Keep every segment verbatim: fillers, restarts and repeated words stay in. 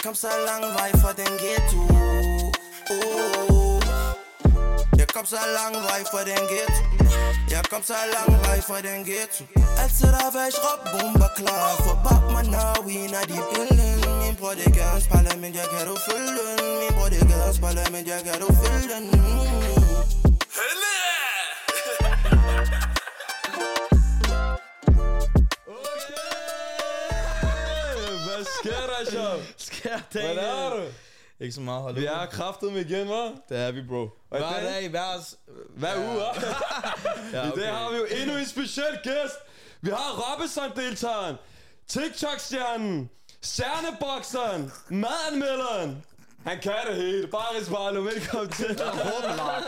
Jeg kom så lang vej fra den ghetto. Jeg kom så lang vej fra den ghetto. Jeg kom så lang vej fra den ghetto. Altså der var jeg råb, bomber klar. For bag mig når vi når de billen. Min bror det gør en spejler, men jeg kan du følge den. Min bror det gør en spejler, men jeg kan du følge den. Helle! Sker der, Sjov? Sker der, Hvad er du? Ikke så meget, hold op. Vi er kraftet med igen, hva'? Det er vi, bro. Hver dag, hver... Hver uge, hva'? Ja, okay. I dag har vi jo endnu en speciel gæst. Vi har Robinson-deltageren, TikTok-stjernen, Stjernebokseren, madanmelderen. Han kan det hele. Baris Balo, velkommen til. Jeg håber nok.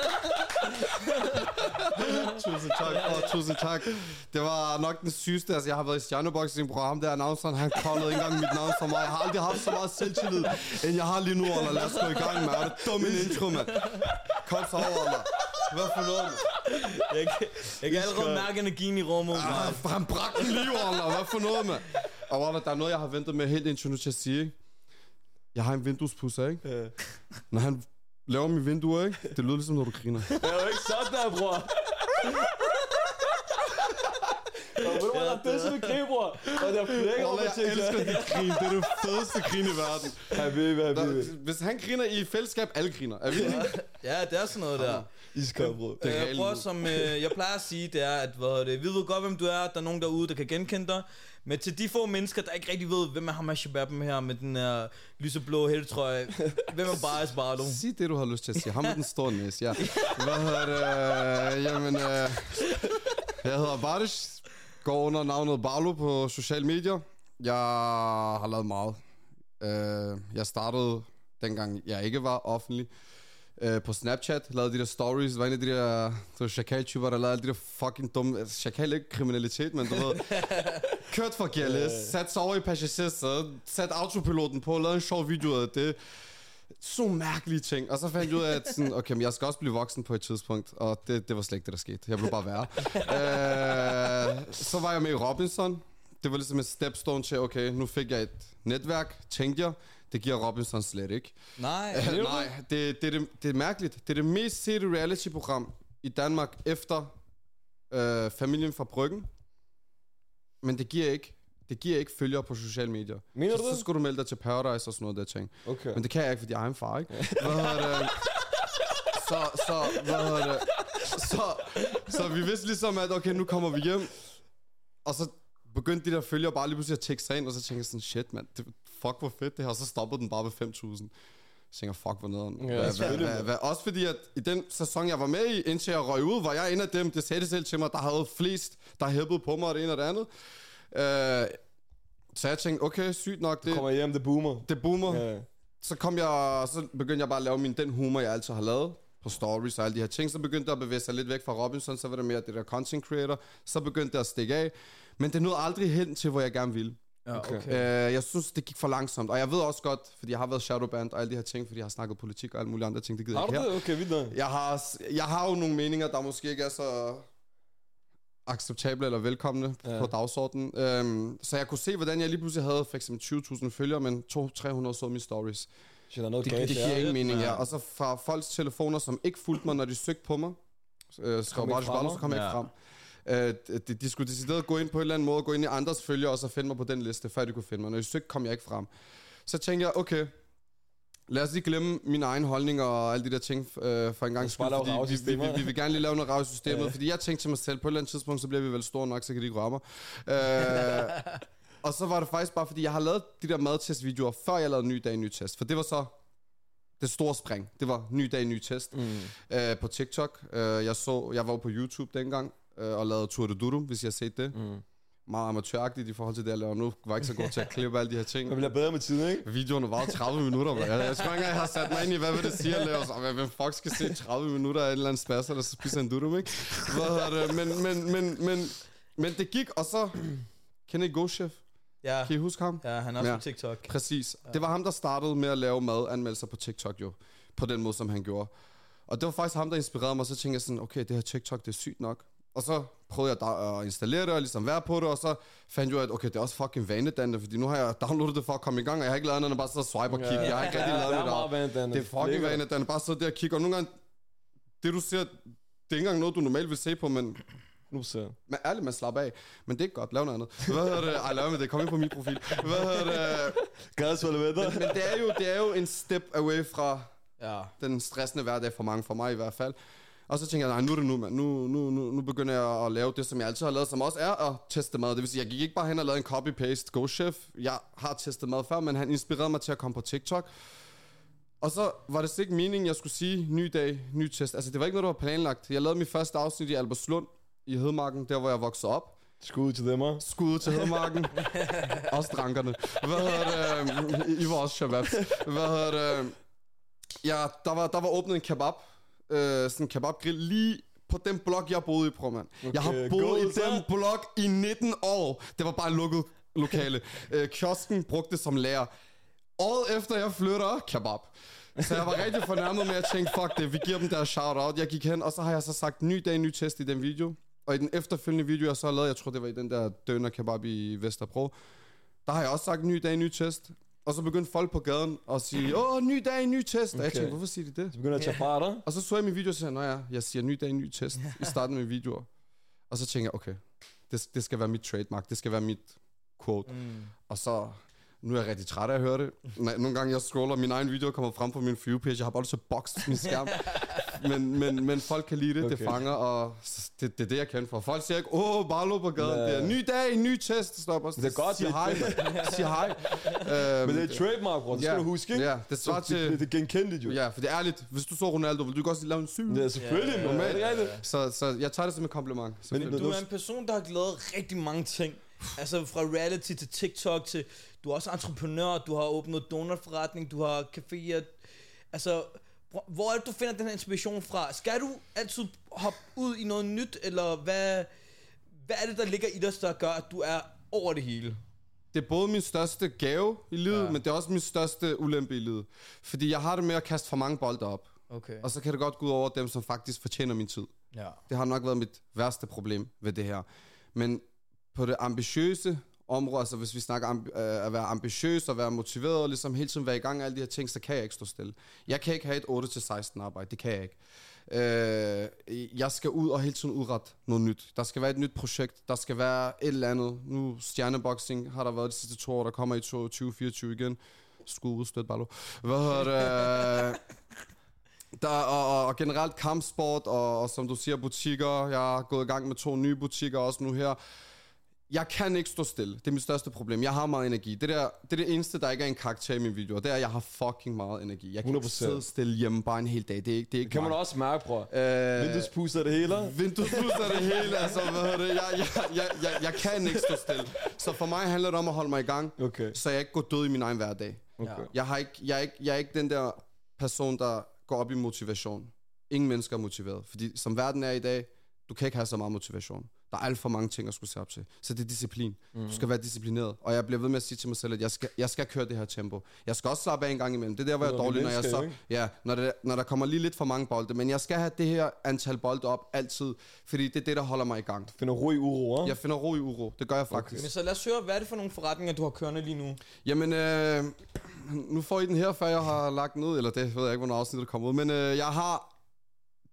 Tusind tak, og tusind tak. Det var nok den sygeste, altså jeg har været i Stjerneboxing, bror, ham der announceren, han kaldede ikke engang mit navn for mig. Jeg har aldrig haft så meget selvtillid, end jeg har lige nu, eller lad os gå i gang, man. Det er dumme intro, mand. Kom så over, man. Hvad for noget? Jeg kan, jeg kan allerede mærke energien i rummet, man. Han bragte den lige, man. Hvad for noget, man? Og der er noget, jeg har ventet med helt indtil nu til at sige. Jeg har en vinduespusser, ikke? Yeah. Når han laver mine vinduer, ikke? Det lyder ligesom, når du griner. Det er jo ikke sådan der, bror. Og ved du, hvad der er det, som du griner, bror? Og der flækker over til. Jeg elsker dit grin. Det er det fedeste grin i verden. Habibi, habibi. Hvis han griner i fællesskab, alle griner. Er vi ikke? Ja, det er sådan noget der. Iskold, bror. Øh, bror, som øh, jeg plejer at sige, det er, at hvad, det, vi ved godt, hvem du er. Der er nogen derude, der kan genkende dig. Men til de få mennesker, der ikke rigtig ved, hvem er ham her shababben her med den her lyseblå hættetrøje. Hvem er Baris Balo? Sig det, du har lyst til at sige. Ham med den store næs, ja. Hvad hedder det? Øh, jamen, øh, jeg hedder Baris. Går under navnet Balo på sociale medier. Jeg har lavet meget. Øh, jeg startede, dengang jeg ikke var offentlig, øh, på Snapchat. Lavede de der stories. Var en af de der, der Chakal-typer, der lavede alle de der fucking dumme... Chakal ikke kriminalitet, men du ved... Kørt for G L S, sat sig over i passagersædet, sat autopiloten på, lavede en sjov video af det. Så mærkelige ting. Og så fandt jeg ud af, at sådan, okay, men jeg skal også blive voksen på et tidspunkt. Og det, det var slet ikke det, der skete. Jeg blev bare værre. øh, så var jeg med i Robinson. Det var ligesom et stepstone til, okay, nu fik jeg et netværk, tænkte jeg. Det giver Robinson slet ikke. Nej, øh, det nej det, det, det, det er mærkeligt. Det er det mest sete reality-program i Danmark efter øh, Familien fra Bryggen. Men det giver ikke, det giver ikke følgere på sociale medier. Mener du så, så skulle du melde dig til Paradise og sådan noget der ting. Okay. Men det kan jeg ikke, fordi jeg er en far, ikke? Hvad hedder det? Så, så, hvad hedder det? Så, så vi vidste ligesom, at okay, nu kommer vi hjem. Og så begyndte de der følgere bare lige pludselig at tjekke sig ind, og så tænkte jeg sådan, shit mand, det, fuck hvor fedt det her. Og så stoppede den bare ved fem tusind. Jeg tænker, fuck, hvor nederen. Ja, hva, hva, hva. Også fordi, at i den sæson, jeg var med i, indtil jeg røg ud, var jeg en af dem, det sagde det selv til mig, der havde flest, der hæppede på mig, og det ene og det andet. Øh, så jeg tænkte, okay, sygt nok. Det kommer hjem, det boomer. Det boomer. Yeah. Så kom jeg, så begyndte jeg bare at lave min, den humor, jeg altid har lavet, på stories og alle de her ting. Så begyndte jeg at bevæge sig lidt væk fra Robinson, så var det mere det der content creator. Så begyndte jeg at stikke af. Men det nåede aldrig hen til, hvor jeg gerne ville. Ja, okay. Okay. Øh, jeg synes, det gik for langsomt. Og jeg ved også godt, fordi jeg har været shadowband og alle de her ting, fordi jeg har snakket politik og alle mulige andre ting, det gider jeg ikke her. Okay, vildt. Jeg har, jeg har jo nogle meninger, der måske ikke er så acceptable eller velkomne ja. På dagsordenen. Øhm, så jeg kunne se, hvordan jeg lige pludselig havde for eksempel tyve tusind følgere, men to til tre hundrede så mine stories. Shit, det, det giver ja. Ingen mening, ja. Og så fra folks telefoner, som ikke fulgte mig, når de søgte på mig, øh, skrev bare, så kom jeg ja. Ikke frem. Øh, de, de skulle decideret gå ind på en eller anden måde, gå ind i andres følger og så finde mig på den liste, før de kunne finde mig. Når jeg søgte, kom jeg ikke frem. Så tænkte jeg, okay, lad os lige glemme mine egne holdninger og alle de der ting øh, for en gang skyld, fordi vi, vi, vi, vi vil gerne lige lave noget rav i systemet, ja. Fordi jeg tænkte til mig selv, på et eller andet tidspunkt, så bliver vi vel store nok, så kan de ikke røre mig. Øh, og så var det faktisk bare, fordi jeg har lavet de der madtestvideoer, før jeg lavede ny dag, ny test, for det var så... Det store spring, det var ny dag, ny test mm. øh, på TikTok. Øh, jeg, så, jeg var på YouTube dengang øh, og lavede Tour de Durum, hvis I har set det. Mm. Meget amatøragtigt i forhold til det, jeg laver nu. Var ikke så god til at klippe alle de her ting. Det bliver bedre med tiden, ikke? Videoerne var tredive minutter. Jeg, jeg tror ikke, jeg har sat mig ind i, hvad vil det sige at lave. Så, hvem fuck skal se tredive minutter af et eller andet spasser, der spiser en durum, ikke? Hvad men, men, men, men, men det gik, og så... Kender I GoChef? Ja. Kan I huske ham? Ja, han er også ja. På TikTok. Præcis. Ja. Det var ham, der startede med at lave madanmeldelser på TikTok jo. På den måde, som han gjorde. Og det var faktisk ham, der inspirerede mig. Så tænkte jeg sådan, okay, det her TikTok, det er sygt nok. Og så prøvede jeg at installere det og ligesom være på det, og så fandt jeg at okay, det er også fucking vanedannende, fordi nu har jeg downloadet det for at komme i gang, og jeg har ikke lavet andet end bare så swipe og kigge. Yeah. Jeg har ikke rigtig lavet det der. Det er fucking vanedannende, bare så der og kigge, og nogle gange, det du ser, det er ikke engang noget, du normalt vil se på, men... Nu ser man ærligt, man slapper af. Men det er ikke godt, lav noget andet. Hvad hedder det? Ej, lad mig det, kom ind på min profil. Hvad hedder det? Gadsvalg med dig. Men det er, jo, det er jo en step away fra ja. Den stressende hverdag for mange, for mig i hvert fald. Og så tænker jeg, nej, nu er det nu, mand. Nu, nu, nu, nu begynder jeg at lave det, som jeg altid har lavet, som også er at teste mad. Det vil sige, jeg gik ikke bare hen og lavede en copy-paste GoChef. Jeg har testet mad før, men han inspirerede mig til at komme på TikTok. Og så var det slet ikke meningen, jeg skulle sige, ny dag, ny test. Altså, det var ikke noget, der var planlagt. Jeg lavede mit første afsnit i Albertslund, i Hedemarken, der hvor jeg voksede op. Skud til dem, og skud til Hedemarken. Også drankerne. Hvad hedder det? I var også shababs. Hvad hedder det? Ja, der var, der var åbnet en kebab. Øh, sådan en kebabgrill lige på den blok, jeg boede i, prøv mand. Okay, jeg har boet i den blok i nitten år. Det var bare en lukket lokale. øh, Kiosken brugte som lager. Året efter jeg flytter, kebab. Så jeg var rigtig fornærmet med at tænke, fuck det, vi giver dem der shout-out. Jeg gik hen, og så har jeg så sagt, ny dag, ny test i den video. Og i den efterfølgende video, jeg så lavede, jeg tror det var i den der døner kebab i Vesterbro, der har jeg også sagt, ny dag, ny test. Og så begyndte folk på gaden at sige, åh, ny dag, ny test. Okay. Og jeg tænkte, hvorfor siger de det? Så begyndte jeg at tage fra dig. Og så så jeg min video, og sagde, nej, ja, jeg siger ny dag, ny test i starten med videoer. Og så tænkte jeg, okay, det, det skal være mit trademark, det skal være mit quote. Mm. Og så... Nu er jeg rigtig træt af at høre det. Nogle gange jeg scroller, min egen video kommer frem på min for you page. Jeg har bare lyst til at bokse min skærm. Men, men, men folk kan lide det, okay. Det fanger, og det, det er det, jeg kender for. Folk siger ikke, åh, Barlo på gaden. Ja. Det er ny dag, ny test. Stop os. Det er godt, sig hej. Sig hej. øhm, men det er trademark, bro. Det skal yeah. du huske, ikke? Ja, det svarer til... Det, det, det er genkendeligt, jo. Ja, for det er ærligt. Hvis du så Ronaldo, vil du godt sige, lave en syg. Ja, selvfølgelig. Ja, ja, ja. Ja. Så, så jeg tager det som et kompliment. Men du er en person, der har lavet rigtig mange ting. Altså fra reality til TikTok til... Du er også entreprenør, du har åbnet donutforretning, du har caféer. Altså, hvor er det, du finder den her inspiration fra? Skal du altid hoppe ud i noget nyt, eller hvad, hvad er det, der ligger i dig, der gør, at du er over det hele? Det er både min største gave i livet, ja. Men det er også min største ulempe i livet. Fordi jeg har det med at kaste for mange bolde op. Okay. Og så kan det godt gå ud over dem, som faktisk fortjener min tid. Ja. Det har nok været mit værste problem ved det her. Men på det ambitiøse... områder, altså hvis vi snakker om ambi- øh, at være ambitiøs og være motiveret og ligesom hele tiden være i gang af alle de her ting, så kan jeg ikke stå stille. Jeg kan ikke have et otte til seksten arbejde, det kan jeg ikke. Øh, jeg skal ud og hele tiden udrette noget nyt. Der skal være et nyt projekt, der skal være et eller andet. Nu Stjerneboxing har der været de sidste to år, der kommer i tyve fireogtyve igen. Skud ud, støt Ballo. Hvad hedder det? Der, og, og generelt kampsport og, og som du siger, butikker. Jeg har gået i gang med to nye butikker også nu her. Jeg kan ikke stå stille. Det er mit største problem. Jeg har meget energi. Det, der, det er det eneste, der ikke er en karakter i mine videoer. Det er, at jeg har fucking meget energi. Jeg kan ikke sidde stille hjemme bare en hel dag. Det er ikke, det er ikke det kan meget. Man også mærke, bror. Øh, Vinduespuster det hele. Vinduespuster det hele. Altså, hvad hedder det? Jeg, jeg, jeg, jeg, jeg kan ikke stå stille. Så for mig handler det om at holde mig i gang, okay. Så jeg ikke går død i min egen hverdag. Okay. Jeg, har ikke, jeg, er ikke, jeg er ikke den der person, der går op i motivation. Ingen mennesker er motiveret. Fordi som verden er i dag, du kan ikke have så meget motivation. Der er alt for mange ting, jeg skulle se op til. Så det er disciplin. Mm. Du skal være disciplineret. Og jeg bliver ved med at sige til mig selv, at jeg skal, jeg skal køre det her tempo. Jeg skal også slappe af en gang imellem. Det er der, hvor jeg er dårlig, når, jeg så, ja, når, det, når der kommer lige lidt for mange bolde. Men jeg skal have det her antal bolde op altid. Fordi det er det, der holder mig i gang. Du finder ro i uro, eh? Jeg finder ro i uro. Det gør jeg faktisk. Okay. Men så lad os høre, hvad er det for nogle forretninger, du har kørende lige nu? Jamen, øh, nu får I den her, før jeg har lagt ned. Eller det ved jeg ikke, hvornår afsnittet kommer ud. Men øh, jeg har...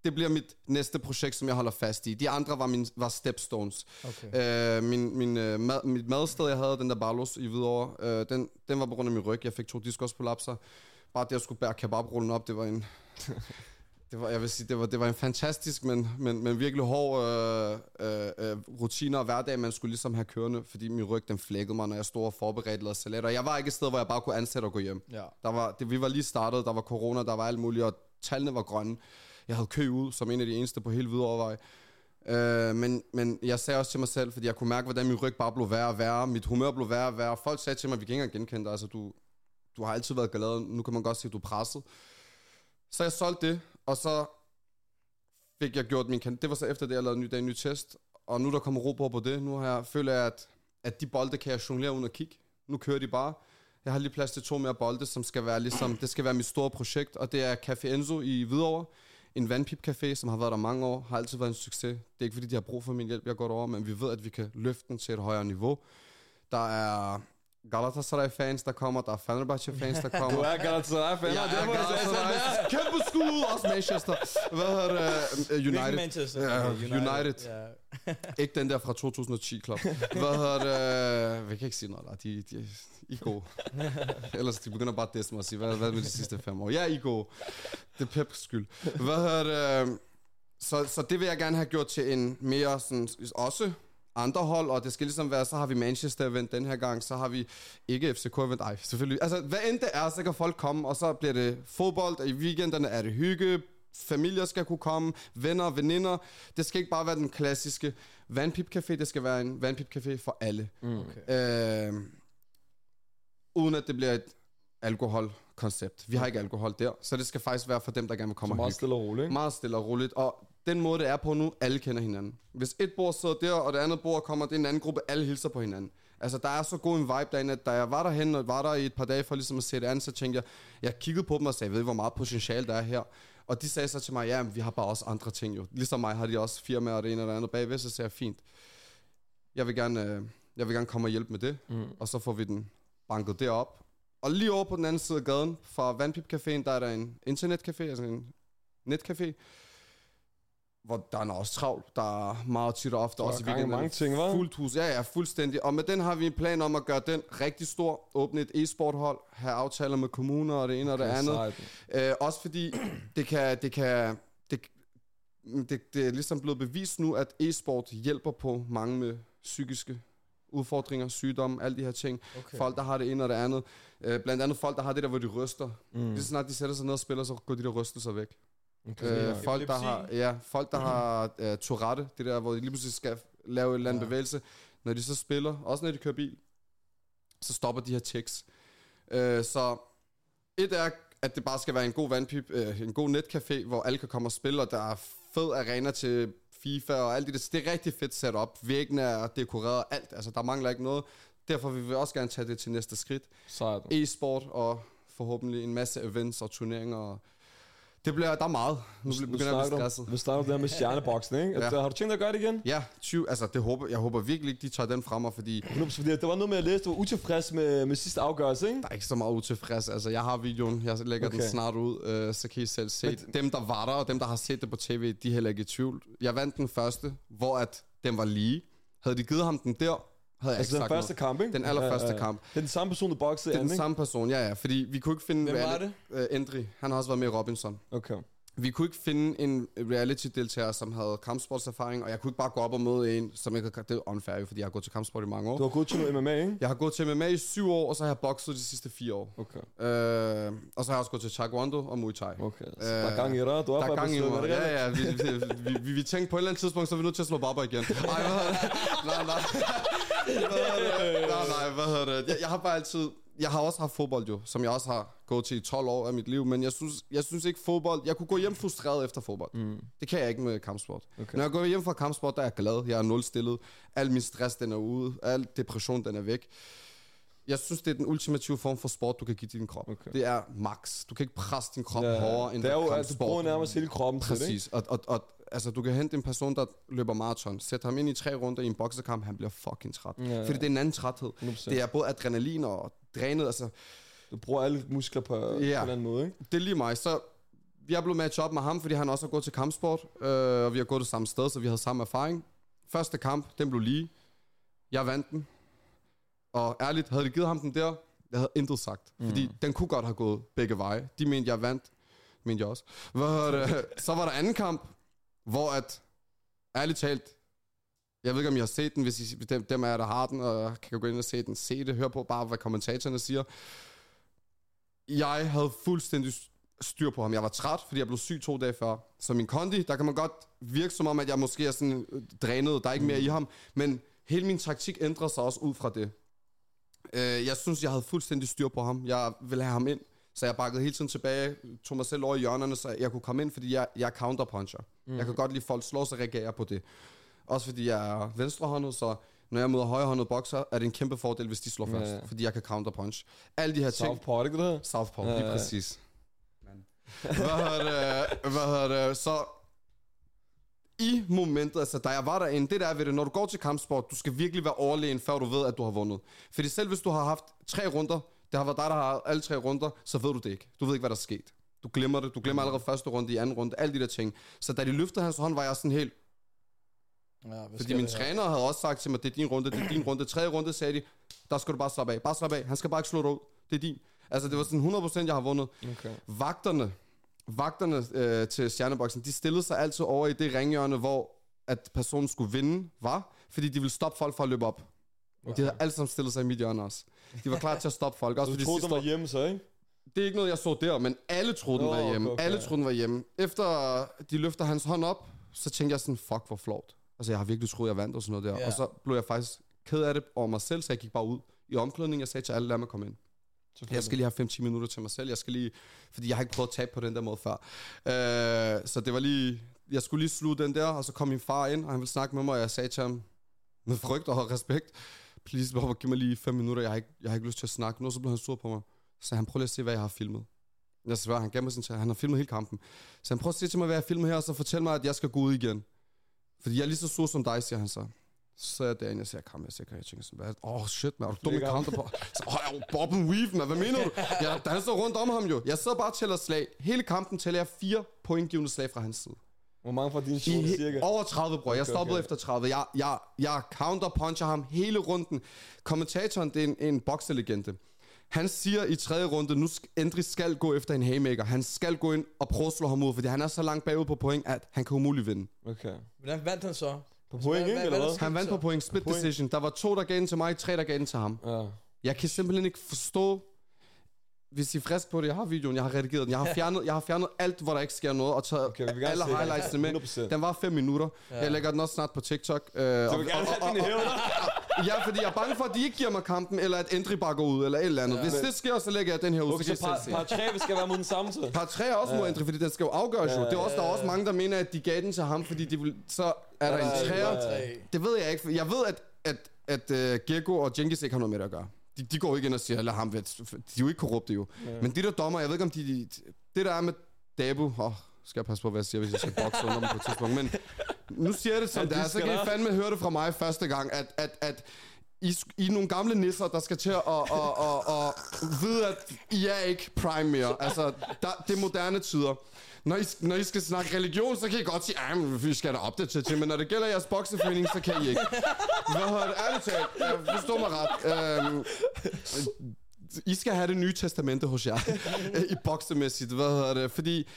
Det bliver mit næste projekt, som jeg holder fast i. De andre var, min, var stepstones. Okay. Øh, min, min, øh, mad, mit madsted, jeg havde, den der Ballos i Hvidovre, øh, den, den var på grund af min ryg. Jeg fik to diskospolapser. Bare det, jeg skulle bære kebabrullen op, det var en... det var, jeg vil sige, det var, det var en fantastisk, men, men, men virkelig hård øh, øh, rutine og hverdag, man skulle ligesom have kørende, fordi min ryg, den flækkede mig, når jeg stod og forberedte og salater. Jeg var ikke et sted, hvor jeg bare kunne ansætte og gå hjem. Ja. Der var, det, vi var lige startet, der var corona, der var alt muligt, og tallene var grønne. Jeg havde kø ud som en af de eneste på hele Hvidovrevej. Øh, men, men jeg sagde også til mig selv, fordi jeg kunne mærke, hvordan min ryg bare blev værre og værre. Mit humør blev værre og værre. Folk sagde til mig, at vi ikke engang genkendte dig. Altså, du, du har altid været glad. Nu kan man godt se, at du er presset. Så jeg solgte det, og så fik jeg gjort min kandidat. Det var så efter det, jeg lavede en ny dag, en ny test. Og nu der kommer ro på det. Nu har jeg, føler jeg, at, at de bolde kan jeg jonglere uden at kigge. Nu kører de bare. Jeg har lige plads til to mere bolde, som skal være ligesom... Det skal være mit store projekt, og det er Cafe Enzo i Hvidovre. en vandpipcafé, som har været der mange år, har altid været en succes. Det er ikke fordi, de har brug for min hjælp, jeg går derover, men vi ved, at vi kan løfte den til et højere niveau. Der er Galatasaray-fans, der kommer. Der er Fenerbahçe-fans, der kommer. Du er Galatasaray-fans. Ja, jeg er Galatasaray-fans. Kæmpe skud! Også Manchester. Hvad hedder det? United. Manchester. Uh, United. United. Yeah. Ikke den der fra to tusind og ti-klub. Hvad hedder det? Vi kan ikke sige noget, der. De, de, I er gode. Ellers de begynder bare at disse mig og sige, hvad, hvad med de sidste fem år? Ja, I er gode. Det er Peps skyld. Hvad hedder det? Så, så det vil jeg gerne have gjort til en mere sådan, også... andre hold, og det skal ligesom være, så har vi Manchester-event den her gang, så har vi ikke F C K-event, ej, selvfølgelig. Altså, hvad end det er, så kan folk komme, og så bliver det fodbold, i weekenderne er det hygge, familier skal kunne komme, venner, veninder. Det skal ikke bare være den klassiske vandpipcafé, det skal være en vandpipcafé for alle. Mm. Okay. Øh, uden at det bliver et alkoholkoncept. Vi har ikke alkohol der, så det skal faktisk være for dem, der gerne vil komme og hygge. Meget stille og roligt. Meget stille og roligt, og den måde, det er på nu, alle kender hinanden. Hvis et bord sidder der, og det andet bord kommer, det er en anden gruppe, alle hilser på hinanden. Altså, der er så god en vibe derinde, at da jeg var derhen og var der i et par dage for ligesom at se det andet, så tænkte jeg, jeg kiggede på dem og sagde, ved I, hvor meget potentiale der er her? Og de sagde så til mig, ja, vi har bare også andre ting jo. Ligesom mig har de også firmaer og det ene og det andet bagved, så sagde jeg, fint. Jeg vil gerne, jeg vil gerne komme og hjælpe med det, mm. og så får vi den banket derop. Og lige over på den anden side af gaden, fra Vandpipcaféen, der er der en internetcafé, altså en netcafé, hvor der er også travlt, der er meget tit og ofte, også i weekenden. Mange ting, hva'? Fuldt hus, ja, ja, fuldstændig. Og med den har vi en plan om at gøre den rigtig stor, åbne et e-sporthold, have aftaler med kommuner og det ene okay, og det andet. Øh, også fordi det kan, det kan, det, det, det er ligesom blevet bevist nu, at e-sport hjælper på mange med psykiske udfordringer, sygdomme, alle de her ting. Okay. Folk, der har det ene og det andet. Øh, blandt andet folk, der har det der, hvor de ryster. Mm. Lige så snart de sætter sig ned og spiller, så går de der rystelser væk. Okay. Øh, folk, der har, ja, folk, der mm. har uh, Tourette, det der, hvor de lige pludselig skal lave en eller anden ja. bevægelse. Når de så spiller, også når de kører bil, så stopper de her tics. Øh, så et er, at det bare skal være en god vandpip, øh, en god netcafé, hvor alle kan komme og spille, og der er fed arena til FIFA og alt det der. Det er rigtig fedt sat op. Væggene er dekoreret og alt. Altså, der mangler ikke noget. Derfor vil vi også gerne tage det til næste skridt. Sådan. E-sport og forhåbentlig en masse events og turneringer og det bliver, der er meget. Nu bliver begynder at blive stresset. Vi starter det her med Stjerneboxen, ikke? Ja. At, har du tænkt dig at gøre det igen? Ja, tyve, altså det håber, jeg håber virkelig ikke, de tager den frem, fordi... fordi der var noget med at læse, du var utilfreds med, med sidste afgørelse, ikke? Der er ikke så meget utilfreds, altså jeg har videoen, jeg lægger okay. den snart ud, øh, så kan I selv se. Men... dem, der var der, og dem, der har set det på tv, de er heller ikke i tvivl. Jeg vandt den første, hvor at den var lige. Havde de givet ham den der... Altså den første noget. kamp, ikke? Den allerførste ja, ja. kamp. Det er den samme person, der boxede, ikke? Det er den samme person, ja, ja. Fordi vi kunne ikke finde... Hvem var det? Uh, Endri. Han har også været med i Robinson. Okay. Vi kunne ikke finde en reality-deltager, som havde kampsportserfaring, og jeg kunne ikke bare gå op og møde en, som ikke havde... Det er unfair, fordi jeg har gået til kampsport i mange år. Du har gået til M M A, ikke? Jeg har gået til M M A i syv år, og så har jeg boxet de sidste fire år. Okay. Uh, og så har jeg også gået til Taekwondo og Muay Thai. Okay. Uh, der er gang i dig. Du er bare besøget med det. Ja, ja. Vi, vi, vi, vi tænkte på et eller andet tidspunkt, så er vi nødt til at slå barber igen. Ej, nej, nej. Nej, nej, hvad hedder det? Jeg, jeg har bare altid... Jeg har også haft fodbold jo, som jeg også har gået til i tolv år af mit liv, men jeg synes, jeg synes ikke fodbold... Jeg kunne gå hjem frustreret efter fodbold. Mm. Det kan jeg ikke med kampsport. Okay. Når jeg går hjem fra kampsport, der er jeg glad. Jeg er nulstillet. Al min stress, den er ude. Al depression, den er væk. Jeg synes, det er den ultimative form for sport, du kan give din krop. Okay. Det er max. Du kan ikke presse din krop ja, hårdere end det er jo, altså, du bruger nærmest hele kroppen til det, ikke? Præcis. Og, og, og altså, du kan hente en person, der løber maraton. Sæt ham ind i tre runder i en boksekamp, han bliver fucking træt. Ja, ja. Fordi det er en anden træthed. hundrede procent. Det er både adrenalin og drænet, altså... Du bruger alle muskler på, ja, på en eller anden måde, ikke? Det er lige mig. Så jeg blev matchet op med ham, fordi han også har gået til kampsport. Øh, og vi har gået det samme sted, så vi havde samme erfaring. Første kamp, den blev lige. Jeg vandt den. Og ærligt, havde de givet ham den der, jeg havde intet sagt. Fordi mm. den kunne godt have gået begge veje. De mente, jeg vandt. Mente jeg også. Så var der anden kamp, hvor at, ærligt talt, jeg ved ikke, om I har set den, hvis I, dem, dem er der har den, og kan gå ind og se den. Se det, hør på bare, hvad kommentatorerne siger. Jeg havde fuldstændig styr på ham. Jeg var træt, fordi jeg blev syg to dage før. Så min kondi, der kan man godt virke som om, at jeg måske er sådan drænet, der er ikke mere mm. i ham. Men hele min taktik ændrede sig også ud fra det. Jeg synes, jeg havde fuldstændig styr på ham. Jeg ville have ham ind, så jeg bakkede hele tiden tilbage, tog mig selv over i hjørnerne, så jeg kunne komme ind, fordi jeg, jeg er counterpuncher. Mm. Jeg kan godt lide, folk slår sig og reagerer på det. Også fordi jeg er venstrehåndet, så når jeg møder højrehåndet bokser, er det en kæmpe fordel, hvis de slår først, yeah. fordi jeg kan counterpunch. Alle de her Southpaw, ting... Southpaw, ikke det der? Southpaw, yeah. lige præcis. Man. Hvad hedder det? Så i momentet, altså da jeg var derinde, det der er ved det, når du går til kampsport, du skal virkelig være overlegen, før du ved, at du har vundet. Fordi selv hvis du har haft tre runder, det har været dig, der har alle tre runder, så ved du det ikke. Du ved ikke, hvad der er sket. Du glemmer det. Du glemmer allerede første runde, i anden runde, alle de der ting. Så da de løftede hans hånd, var jeg sådan helt... Ja, fordi min træner havde også sagt til mig, det er din runde, det er din runde. Tredje runde sagde de, der skal du bare slappe af. Bare slappe af. Han skal bare ikke slå dig ud. Det er din. Altså det var sådan hundrede procent, jeg har vundet. Okay. Vagterne, vagterne øh, til Stjerneboxing, de stillede sig altid over i det ringhjørne, hvor at personen skulle vinde, var. Fordi de ville stoppe folk fra at løbe op. Okay. De havde alle sammen stillet sig i mit hjørne også. De var klar til at stoppe folk. Også du troede, de var hjemme så, ikke? Det er ikke noget, jeg så der, men alle troede, den oh, var hjemme. Okay. Alle troede, den var hjemme. Efter de løfter hans hånd op, så tænkte jeg sådan, fuck, hvor flot. Altså, jeg har virkelig troet, jeg vandt og sådan noget der. Yeah. Og så blev jeg faktisk ked af det over mig selv, så jeg gik bare ud i omklædningen. Jeg sagde til alle, lad mig komme ind. Jeg skal lige have fem til ti minutter til mig selv. Jeg skal lige, fordi jeg har ikke prøvet at tabe på den der måde før. Uh, så det var lige, jeg skulle lige slutte den der, og så kom min far ind, og han ville snakke med mig, og jeg sagde til ham med frygt og respekt, please, bare giv mig lige fem minutter, jeg har ikke, jeg har ikke lyst til at snakke. Nu så blev han sur på mig. Så han prøvede at se, hvad jeg har filmet. Jeg svarer, han gav mig sådan, han har filmet hele kampen. Så han prøvede at se til mig, hvad jeg har filmet her, og så fortæl mig, at jeg skal gå ud igen. Fordi jeg er lige så sur som dig, siger han så. Så er jeg derinde, jeg siger, kom, jeg siger, jeg tænker sådan, åh, oh, shit, man, er du dum i counter på? Så, åh, oh, Bob and Weave, man, hvad mener du? Jeg danser rundt om ham jo. Jeg sidder bare og tæller slag. Hele kampen tæller jeg fire pointgivende slag fra hans side. Hvor mange fra dine side, cirka? Over tredive, bror. Jeg stoppede okay, okay. efter tredive. Jeg, jeg, jeg counterpuncher ham hele runden. Kommentatoren, det er en, en bokselegende. Han siger i tredje runde, nu Endri skal gå efter en haymaker. Han skal gå ind og prøve at slå ham ud, fordi han er så langt bagud på point, at han kan umuligt vinde. Okay. Hvordan vandt han så? På point, ikke? Eller hvad? Han vandt på point. Split point. Decision. Der var to, der gav den til mig, tre, der gav den til ham. Ja. Jeg kan simpelthen ikke forstå... Hvis I er friske på det, jeg har videoen, jeg har redigeret den. Jeg har fjernet, jeg har fjernet alt, hvor der ikke sker noget, og taget okay, alle highlightsene med. hundrede procent. Den var fem minutter. Ja. Jeg lægger den også snart på TikTok. Øh, så vil gerne have dine hævner. Ja, fordi jeg er bange for, at de ikke giver mig kampen, eller at Endri bare går ud, eller et eller andet. Ja, hvis men... det sker, så lægger jeg den her ud. Okay, så par, par tre skal være mod den samme tid. Par tre er også mod Endri, fordi den skal jo afgøres jo. Det er også, der er også mange, der mener, at de gav den til ham, fordi de vil, så er der en træer. Det ved jeg ikke. Jeg ved, at, at, at, at uh, Gecko og Cengiz ikke har noget med det at gøre. De, de går ikke ind og siger, lad ham ved. De er jo ikke korrupte jo. Yeah. Men de der dommer, jeg ved ikke om de... de det der er med Dabu... Åh, oh, skal jeg passe på, hvad jeg siger, hvis jeg skal bokse under dem på et tidspunkt. Men nu siger jeg det som det er, så kan I fandme høre det fra mig første gang, at, at, at I, I er nogle gamle nisser, der skal til at og, og, og, og vide, at I er ikke prime mere. Altså, der, det er moderne tider. Når I, når I skal snakke religion, så kan I godt sige, at vi skal da opdatere til, men når det gælder jeres bokseforening, så kan I ikke. Hvad har det ærligt talt? Jeg forstår mig ret. Øhm, I skal have det nye testamente hos jer, i boksemæssigt, hvad hedder det? Fordi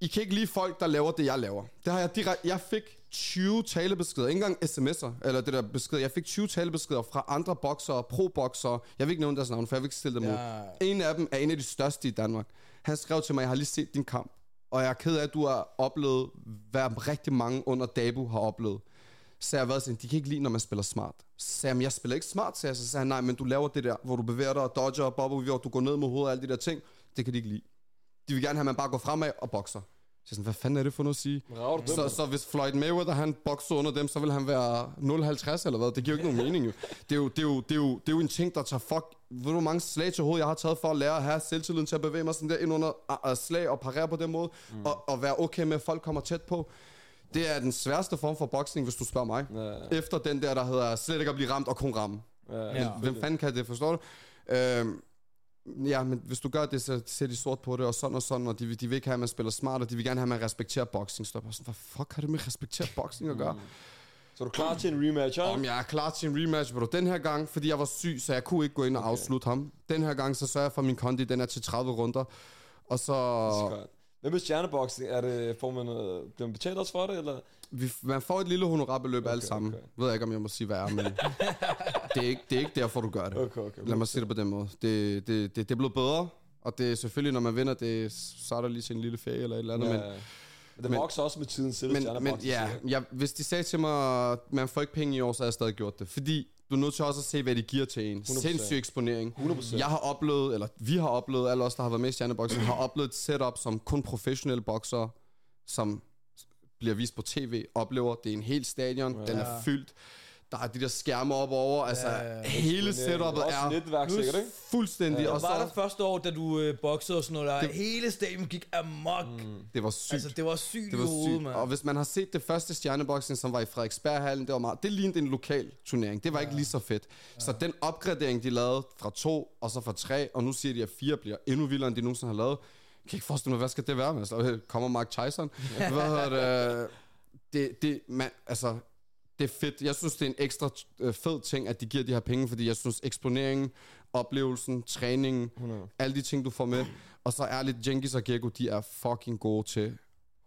I kan ikke lide folk, der laver det, jeg laver. Det har jeg direkte. Jeg fik tyve talebeskeder, ikke engang sms'er, eller det der besked. Jeg fik tyve talebeskeder fra andre boksere, pro-boksere. Jeg vil ikke nævne deres navn, for jeg vil ikke stille dem ud. Ja. En af dem er en af de største i Danmark. Han skrev til mig, jeg har lige set din kamp, og jeg er ked af, at du har oplevet, hvad rigtig mange under Dabu har oplevet. Så jeg har været sådan, de kan ikke lide, når man spiller smart. Så sagde jeg, jeg spiller ikke smart, så jeg så sagde han, nej, men du laver det der, hvor du bevæger dig og dodger og bobber, hvor du går ned med hovedet og alle de der ting. Det kan de ikke lide. De vil gerne have, at man bare går fremad og bokser. Så sådan, hvad fanden er det for noget at sige? Så, så hvis Floyd Mayweather, han bokser under dem, så vil han være nul komma halvtreds eller hvad? Det giver jo ikke nogen mening jo. Det er jo, det er jo, det er jo, det er jo en ting, der tager fuck... Ved du, hvor mange slag til hovedet, jeg har taget for at lære at have selvtilliden til at bevæge mig sådan der ind under uh, slag og parere på den måde, mm. og, og være okay med, at folk kommer tæt på. Det er den sværeste form for boksning, hvis du spørger mig. Ja, ja. Efter den der, der hedder slet ikke at blive ramt og kun ramme. Ja, ja. Men, ja. Hvem fanden kan det, forstår du? Øhm, Ja, men hvis du gør det, så ser de sort på det, og sådan og sådan, og de, de vil ikke have, at man spiller smart, og de vil gerne have, at man respekterer boksning. Så er bare sådan, hvad fuck har det med respektere boksning at gøre? Mm. Så er du klar til en rematch, ja? Jamen, jeg er klar til en rematch, bro. Den her gang, fordi jeg var syg, så jeg kunne ikke gå ind og okay. afslutte ham. Den her gang, så sørger jeg for min kondi, den er til tredive runder, og så... Hvem er Stjerneboxing? Er det, får man, bliver man betalt også for det, eller? Vi, man får et lille honorarbeløb okay, alle sammen. Okay. Ved jeg ikke, om jeg må sige, hvad jeg er, men det, er ikke, det er ikke derfor, du gør det. Okay, okay, lad mig sige det på den måde. Det, det, det, det er blevet bedre, og det er selvfølgelig, når man vinder, det, så er der lige til en lille ferie eller et eller andet. Ja, men, men det vokser også med tiden, selv Stjerneboxing. Ja, ja, hvis de sagde til mig, at man får ikke penge i år, så har jeg stadig gjort det. Fordi du er nødt til også at se, hvad de giver til en. hundrede procent. Sindssyg eksponering. hundrede procent. Jeg har oplevet, eller vi har oplevet, alle os, der har været med i Stjerneboxing, har oplevet et setup, som kun professionelle boksere, som bliver vist på tv, oplever. Det er en hel stadion, ja. Den er fyldt. Der er de der skærme op over, altså ja, hele setupet er netværk, sikkert, ikke? Fuldstændig. Ja, og så var det første år, da du øh, boxede og sådan noget, der det, hele stadion gik amok. Mm, det var sygt. Altså, det var sygt det var i hovedet, man. Og hvis man har set det første Stjerneboxing, som var i Frederiksberghallen, det var meget, det lignede en lokal turnering. Det var ja. ikke lige så fedt. Ja. Så den opgradering, de lavede fra to, og så fra tre, og nu siger de, at fire bliver endnu vildere, end de nogensinde har lavet. Jeg kan ikke forestille mig, hvad skal det være med? Så kommer Mark Tyson. Ja. Hvad hedder det? Det, det man, altså... Det er fedt. Jeg synes, det er en ekstra fed ting, at de giver de her penge, fordi jeg synes, eksponeringen, oplevelsen, træningen, hundrede alle de ting, du får med. Og så ærligt, Cengiz og Gecko, de er fucking gode til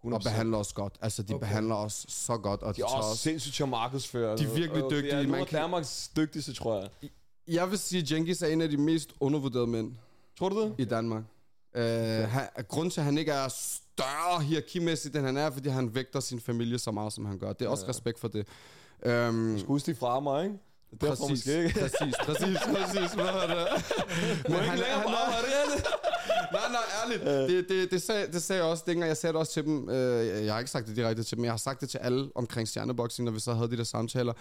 hundrede procent at behandle os godt. Altså, de okay. behandler os så godt. Og de, de er også sindssygt til at markedsføre. De er virkelig dygtige. Det er nogle af Danmarks dygtigste, tror jeg. Jeg vil sige, at Cengiz er en af de mest undervurderede mænd. Tror du det? I Danmark. Okay. Øh, han, grunden til, at han ikke er større hierarkimæssigt, end han er, fordi han vægter sin familie så meget, som han gør. Det er også ja. respekt for det. Øhm, Skus de fra mig, ikke? Præcis, præcis, præcis, præcis, præcis. Hvad er det? Men han er... Han er nej, nej, ærligt. Det, det, det, sag, det sagde jeg også dengang. Jeg sagde det også til dem. Jeg har ikke sagt det direkte til dem, jeg har sagt det til alle omkring Stjerneboxing, når vi så havde de der samtaler.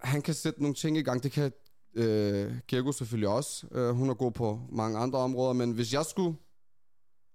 Han kan sætte nogle ting i gang. Det kan... Øh, Gecko selvfølgelig også. øh, Hun er god på mange andre områder. Men hvis jeg skulle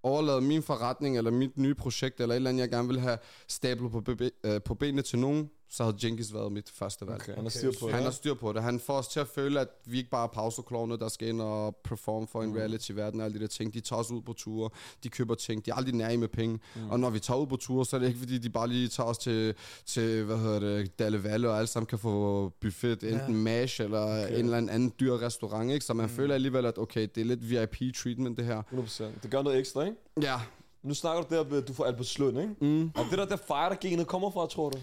overlade min forretning eller mit nye projekt eller et eller andet, jeg gerne ville have stablet på, be- øh, på benene til nogen, så havde Cengiz været mit første valg. Okay, han har styr på det. Han har styr på det. Han får os til at føle, at vi ikke bare er pauseklovne, der skal ind og performe for en mm. reality-verden og alle de der ting. De tager os ud på ture, de køber ting, de er aldrig nærige med penge. Mm. Og når vi tager ud på ture, så er det ikke, fordi de bare lige tager os til, til hvad hedder det, Dalle Valle, og alle sammen kan få buffet, enten ja. mash eller okay. en eller anden dyr restaurant, ikke? Så man mm. føler alligevel, at okay, det er lidt V I P-treatment, det her. hundrede procent. Det gør noget ekstra, ikke? Ja. Nu snakker du der, at du får Albertslund, ikke? Mm. Og det der, der fighter-genet kommer fra, tror du?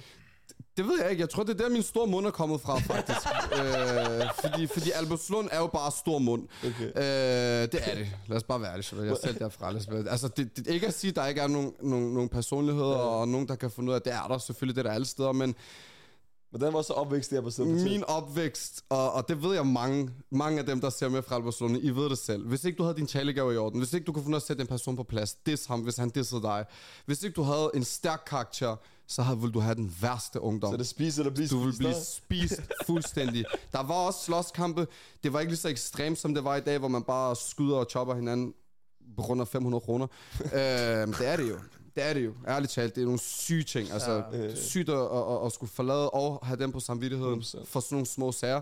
Det ved jeg ikke. Jeg tror, det er der, min store mund er kommet fra, faktisk. øh, fordi fordi Albertslund er jo bare stor mund. Okay. Øh, det er det. Lad os bare være det. Jeg er selv derfra. Altså, det, det, ikke at sige, at der ikke er nogen, nogen, nogen personligheder, ja. og nogen, der kan finde ud af, det er der selvfølgelig, det er der alle steder, men... Hvordan var så opvækst, der på stedet? Min opvækst, og, og det ved jeg mange, mange af dem, der ser med fra Albertslund, I ved det selv. Hvis ikke du havde din talegave i orden, hvis ikke du kunne finde ud af at sætte en person på plads, diss ham, hvis han dissede dig. Hvis ikke du havde en stærk karakter, så havde, ville du have den værste ungdom. Så det spiser eller blive spist? Du ville blive spist fuldstændig. Der var også slåskampe. Det var ikke lige så ekstremt, som det var i dag, hvor man bare skyder og chopper hinanden på grund af fem hundrede kroner. øhm, det er det jo. Det er det jo. Ærligt talt, det er nogle syge ting. Altså, ja, øh. sygt at, at, at skulle forlade og have dem på samvittigheden hundrede procent for sådan nogle små sager.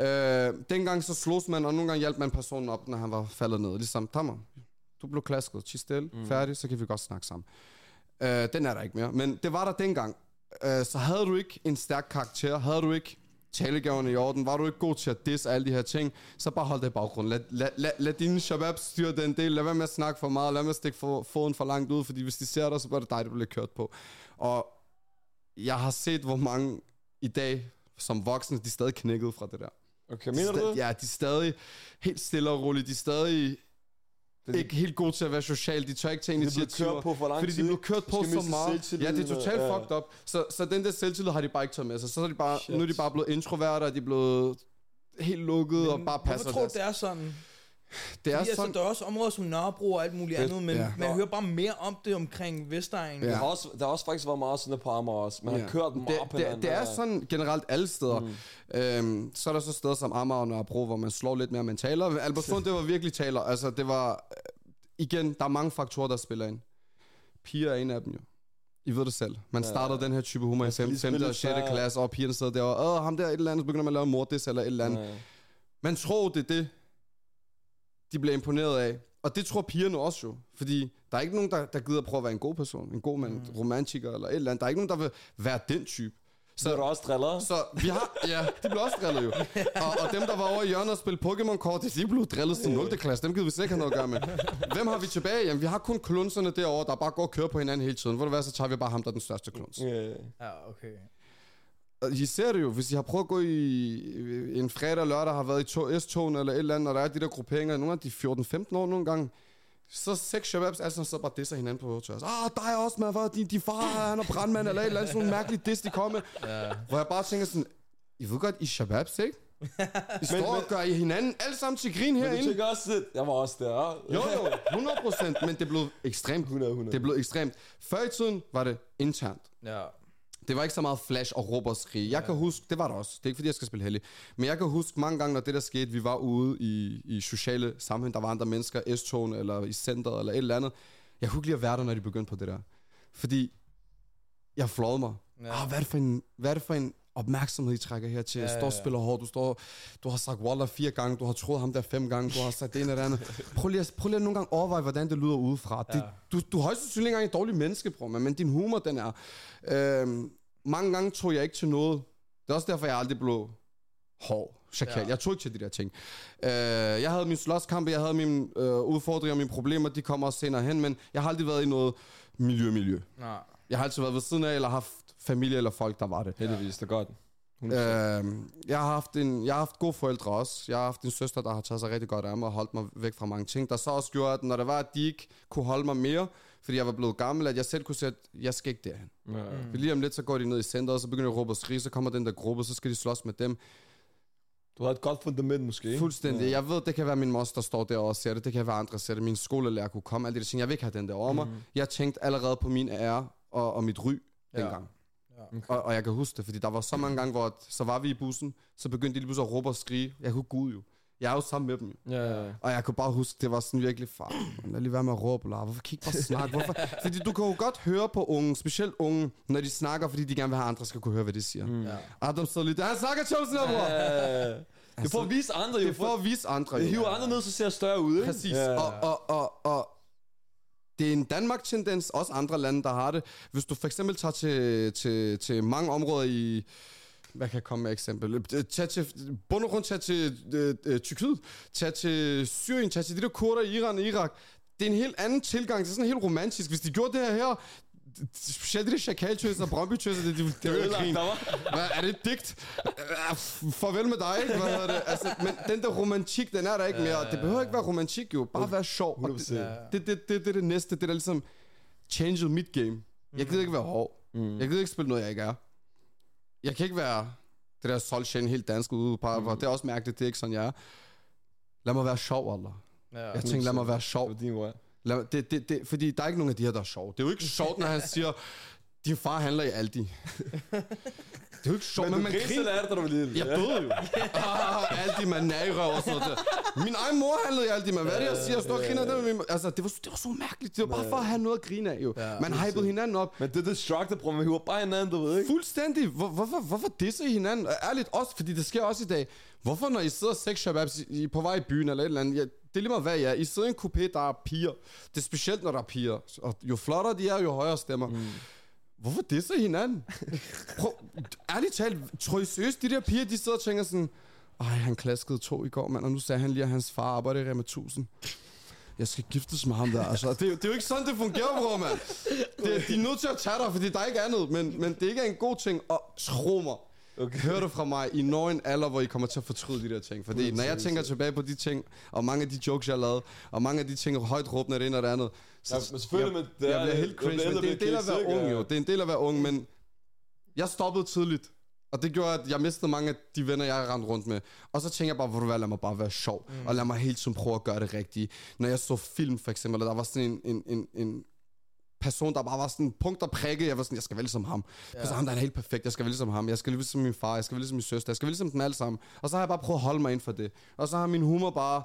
Øh, dengang så slås man, og nogle gange hjalp man personen op, når han var faldet ned. Ligesom, tammer, du blev klasket, tis stille, mm. færdig, så kan vi godt snakke sammen. Øh, den er der ikke mere. Men det var der dengang. Øh, så havde du ikke en stærk karakter, havde du ikke talegaverne i orden, var du ikke god til at disse alle de her ting, så bare hold det i baggrunden. Lad, lad, lad, lad dine shabab styre den del. Lad være med at snakke for meget. Lad være med at stikke for, foden for langt ud, fordi hvis de ser dig, så bliver det dig, der bliver kørt på. Og jeg har set, hvor mange i dag, som voksne, de er stadig knækket fra det der. Okay, mener du det? Ja, de er stadig helt stille og roligt. De er stadig... Det er ikke helt gode til at være social. De tør ikke tage initiativer, fordi de blev kørt på så meget. Ja, det er totalt ja. fucked up. Så, så den der selvtillid har de bare ikke taget med sig. Så er de bare, nu er de bare blevet introverter, og de er blevet helt lukkede og bare passer det. Jeg tror, det er sådan... Det er fordi, sådan... altså, der er også områder som Nørrebro og alt muligt det, andet, men ja. man hører bare mere om det omkring Vestegnen. Ja. Der, også, der har også faktisk været meget sådan et par Amager også. Man ja. har kørt dem op det, det, det er sådan generelt alle steder. Mm. Øhm, så er der så steder som Amager og Nørrebro, hvor man slår lidt mere, man taler. Albertslund, det var virkelig taler. Altså, det var... Igen, der er mange faktorer, der spiller ind. Piger er en af dem jo. I ved det selv. Man starter ja, ja. den her type humor i femte og sjette klasse, og pigerne sidder der og åh, ham der et eller andet, så begynder man at lave morddis eller et eller andet. Ja, ja. Man tror, det er det, de bliver imponeret af. Og det tror pigerne også jo. Fordi der er ikke nogen, der, der gider prøve at være en god person. En god mand, mm. romantiker eller et eller andet. Der er ikke nogen, der vil være den type. Så bliver du også drillere? Så vi har, ja, de blev også drillet jo. Og, og dem, der var over i hjørnet og spillede Pokémon-kort, de blev drillet til nulte klasse. Dem gider vi sikkert noget at gøre med. Hvem har vi tilbage? Jamen, vi har kun klunserne derovre, der bare går og kører på hinanden hele tiden. Hvor det være, så tager vi bare ham, der den største kluns. Ja, yeah. ah, okay. I ser det jo, hvis I har prøvet at gå i en fredag lørdag, har været i to, S-togen eller et eller andet, og der er de der grupperinger, nogle af de fjorten femten år nogle gange, så seks shababs, altså så bare disser hinanden på tørs. Ah, dig også, man, hvad? Din, din far, han er brandmand, eller et eller andet, sådan nogle mærkelige diss, de kom med. Ja. Hvor jeg bare tænker sådan, I ved godt, I shababs, ikke? I står men, og gør I hinanden alle sammen til grin herinde. Men du tænker også, jeg var også der. Jo, jo, hundrede procent, men det blev ekstremt. hundrede, hundrede. Det blev ekstremt. Før i tiden var det internt. Ja. Det var ikke så meget flash og råb og skrig. Jeg kan huske, det var der også. Det er ikke fordi, jeg skal spille heldig. Men jeg kan huske mange gange, når det der skete, vi var ude i, i sociale sammenhæng. Der var andre mennesker, S-togen eller i centret eller et eller andet. Jeg kunne ikke lide at være der, når de begyndte på det der. Fordi jeg flåede mig. Ja. Ah, hvad er det for en... Hvad er det for en opmærksomhed, I trækker her til. Ja, ja, ja. Står og spiller hårdt. Du står, du har sagt Waller fire gange, du har troet ham der fem gange, du har sagt det ene eller andet. Prøv lige at, prøv lige at nogle gange overveje, hvordan det lyder udefra. Ja. Det, du, du har højst sandsynligt ikke engang en dårlig menneske, bror, men din humor, den er... Øhm, mange gange tog jeg ikke til noget. Det er også derfor, jeg aldrig blev hård. Chakal. Ja. Jeg tog ikke til de der ting. Øh, jeg havde min slåskampe, jeg havde mine øh, udfordringer, mine problemer, de kommer også senere hen, men jeg har aldrig været i noget miljø-miljø. Ja. Jeg har altid været ved siden af, eller haft familie eller folk, der var det. Heldigvis, det er godt. Øhm, jeg, har haft en, jeg har haft gode forældre også. Jeg har haft en søster, der har taget sig rigtig godt af mig og holdt mig væk fra mange ting. Der så også gjorde, at når det var, at de ikke kunne holde mig mere, fordi jeg var blevet gammel, at jeg selv kunne sige, at jeg skal ikke derhen. Mm. For lige om lidt, så går de ned i centret, så begynder de at råbe og skrige, så kommer den der gruppe, så skal de slås med dem. Du har et godt fundament måske, ikke? Fuldstændig. Ja. Jeg ved, det kan være min moster, der står der og ser det. Det kan være andre, der ser det. Min skolelærer kunne komme. Alt det der ting. Jeg vil ikke have den der over mig. Mm. Jeg tænkte allerede på min ære og, og mit ry dengang. Ja. Okay. Og, og jeg kan huske det, fordi der var så mange gange, hvor så var vi i bussen, så begyndte de lige pludselig at råbe og skrige. Jeg kunne gå ud jo. Jeg er jo sammen med dem jo. Ja, ja, ja. Og jeg kunne bare huske, det var sådan virkelig, far, lad lige være med at råbe, eller hvorfor kan I ikke bare snakke? Hvorfor? Fordi du kan jo godt høre på unge, specielt unge, når de snakker, fordi de gerne vil have, andre skal kunne høre, hvad de siger. Mm. Ja. Adam så lidt, han snakker tjolsen her, bror! Ja, ja, ja. Det får at vise andre jo. Det får at vise andre jo. Det hiver andre ned, så ser større ud, ikke? Præcis. Ja, ja. Og, og, og, og det er en Danmark-tendens, også andre lande, der har det. Hvis du for eksempel tager til, til, til mange områder i... Hvad kan jeg komme med eksempel? Tag til... Bundergrund, tag til øh, Tyrkiet, tag til Syrien, tag til de der kurder i Iran og Irak. Det er en helt anden tilgang. Det er sådan helt romantisk. Hvis de gjorde det her her... Specielt de der Chakal-tøser og Brømpe-tøser, det, det, det er jo ikke er det digt? Farvel med dig, ikke? Hvad det? Altså, men den der romantik, den er der ikke mere. Det behøver ikke være romantik jo, bare være sjov. Det, det, det, det, det er det næste, det der ligesom changed mit game. Jeg gider ikke være hård. Jeg gider ikke spille noget, jeg ikke er. Jeg kan ikke være det der solsjæn helt dansk ude på. Det er også mærkeligt, det er ikke sådan, jeg er. Lad mig være sjov, Allah. Jeg tænker, lad mig være sjov. Det, det, det, fordi der er ikke nogen af de her, der er sjov. Det er jo ikke sjovt, når han siger, din far handler i Aldi. Det er jo ikke sjovt, men man griner. Men du griner, du vil lide. Jeg døde jo. Ah, Aldi, man nagerøv og sådan noget. Min egen mor handlede i Aldi, man. Hvad er det, jeg siger? Jeg står og griner af dem. Altså, det var, det var så mærkeligt. Det var bare for at have noget at grine af, jo. Man hypede hinanden op. Men det er det shock, der bruger, man hyper bare hinanden, du ved ikke? Fuldstændig. Hvor, hvorfor, hvorfor disser I hinanden? Ærligt også, fordi det sker også i dag. Hvorfor, når I sidder sex-shababs på vej i byen eller et eller andet, jeg, det er lige meget hvad jeg er. I sidder i en coupé, der er piger. Det er specielt, når der er piger. Og jo flottere de er, jo højere stemmer. Mm. Hvorfor disser I hinanden? Prøv, ærligt talt, tror I seriøst, de der piger, de sidder og tænker sådan, ej, han klaskede to i går, mand, og nu sagde han lige, at hans far arbejder i Rema tusind. Jeg skal giftes med ham der, altså. Det, det er jo ikke sådan, det fungerer, bror, mand. Det, de er nødt til at tage dig, fordi der ikke er noget, men, men det ikke er en god ting, og tro mig. Okay. Hør det fra mig i nogen alder, hvor I kommer til at fortryde de der ting. Fordi når jeg tænker tilbage på de ting, og mange af de jokes, jeg lavede, og mange af de ting, højt råbende af det ene og det andet, så ja, men selvfølgelig, jeg, men det jeg bliver helt cringe, men det er en del af at være ung, jo. Det er en del af at være ung, men jeg stoppede tidligt. Og det gjorde, at jeg mistede mange af de venner, jeg rendte rundt med. Og så tænker jeg bare, hvor du hvad, lad mig bare være sjov, mm. og lad mig hele tiden prøve at gøre det rigtigt. Når jeg så film, for eksempel, der var sådan en... en, en, en person, der bare var sådan en punkt, der prikkede. Jeg var sådan, jeg skal være ligesom ham. Yeah. Så ham, der er helt perfekt. Jeg skal være ligesom ham. Jeg skal være ligesom min far. Jeg skal være ligesom min søster. Jeg skal være ligesom dem alle sammen. Og så har jeg bare prøvet at holde mig ind for det. Og så har min humor bare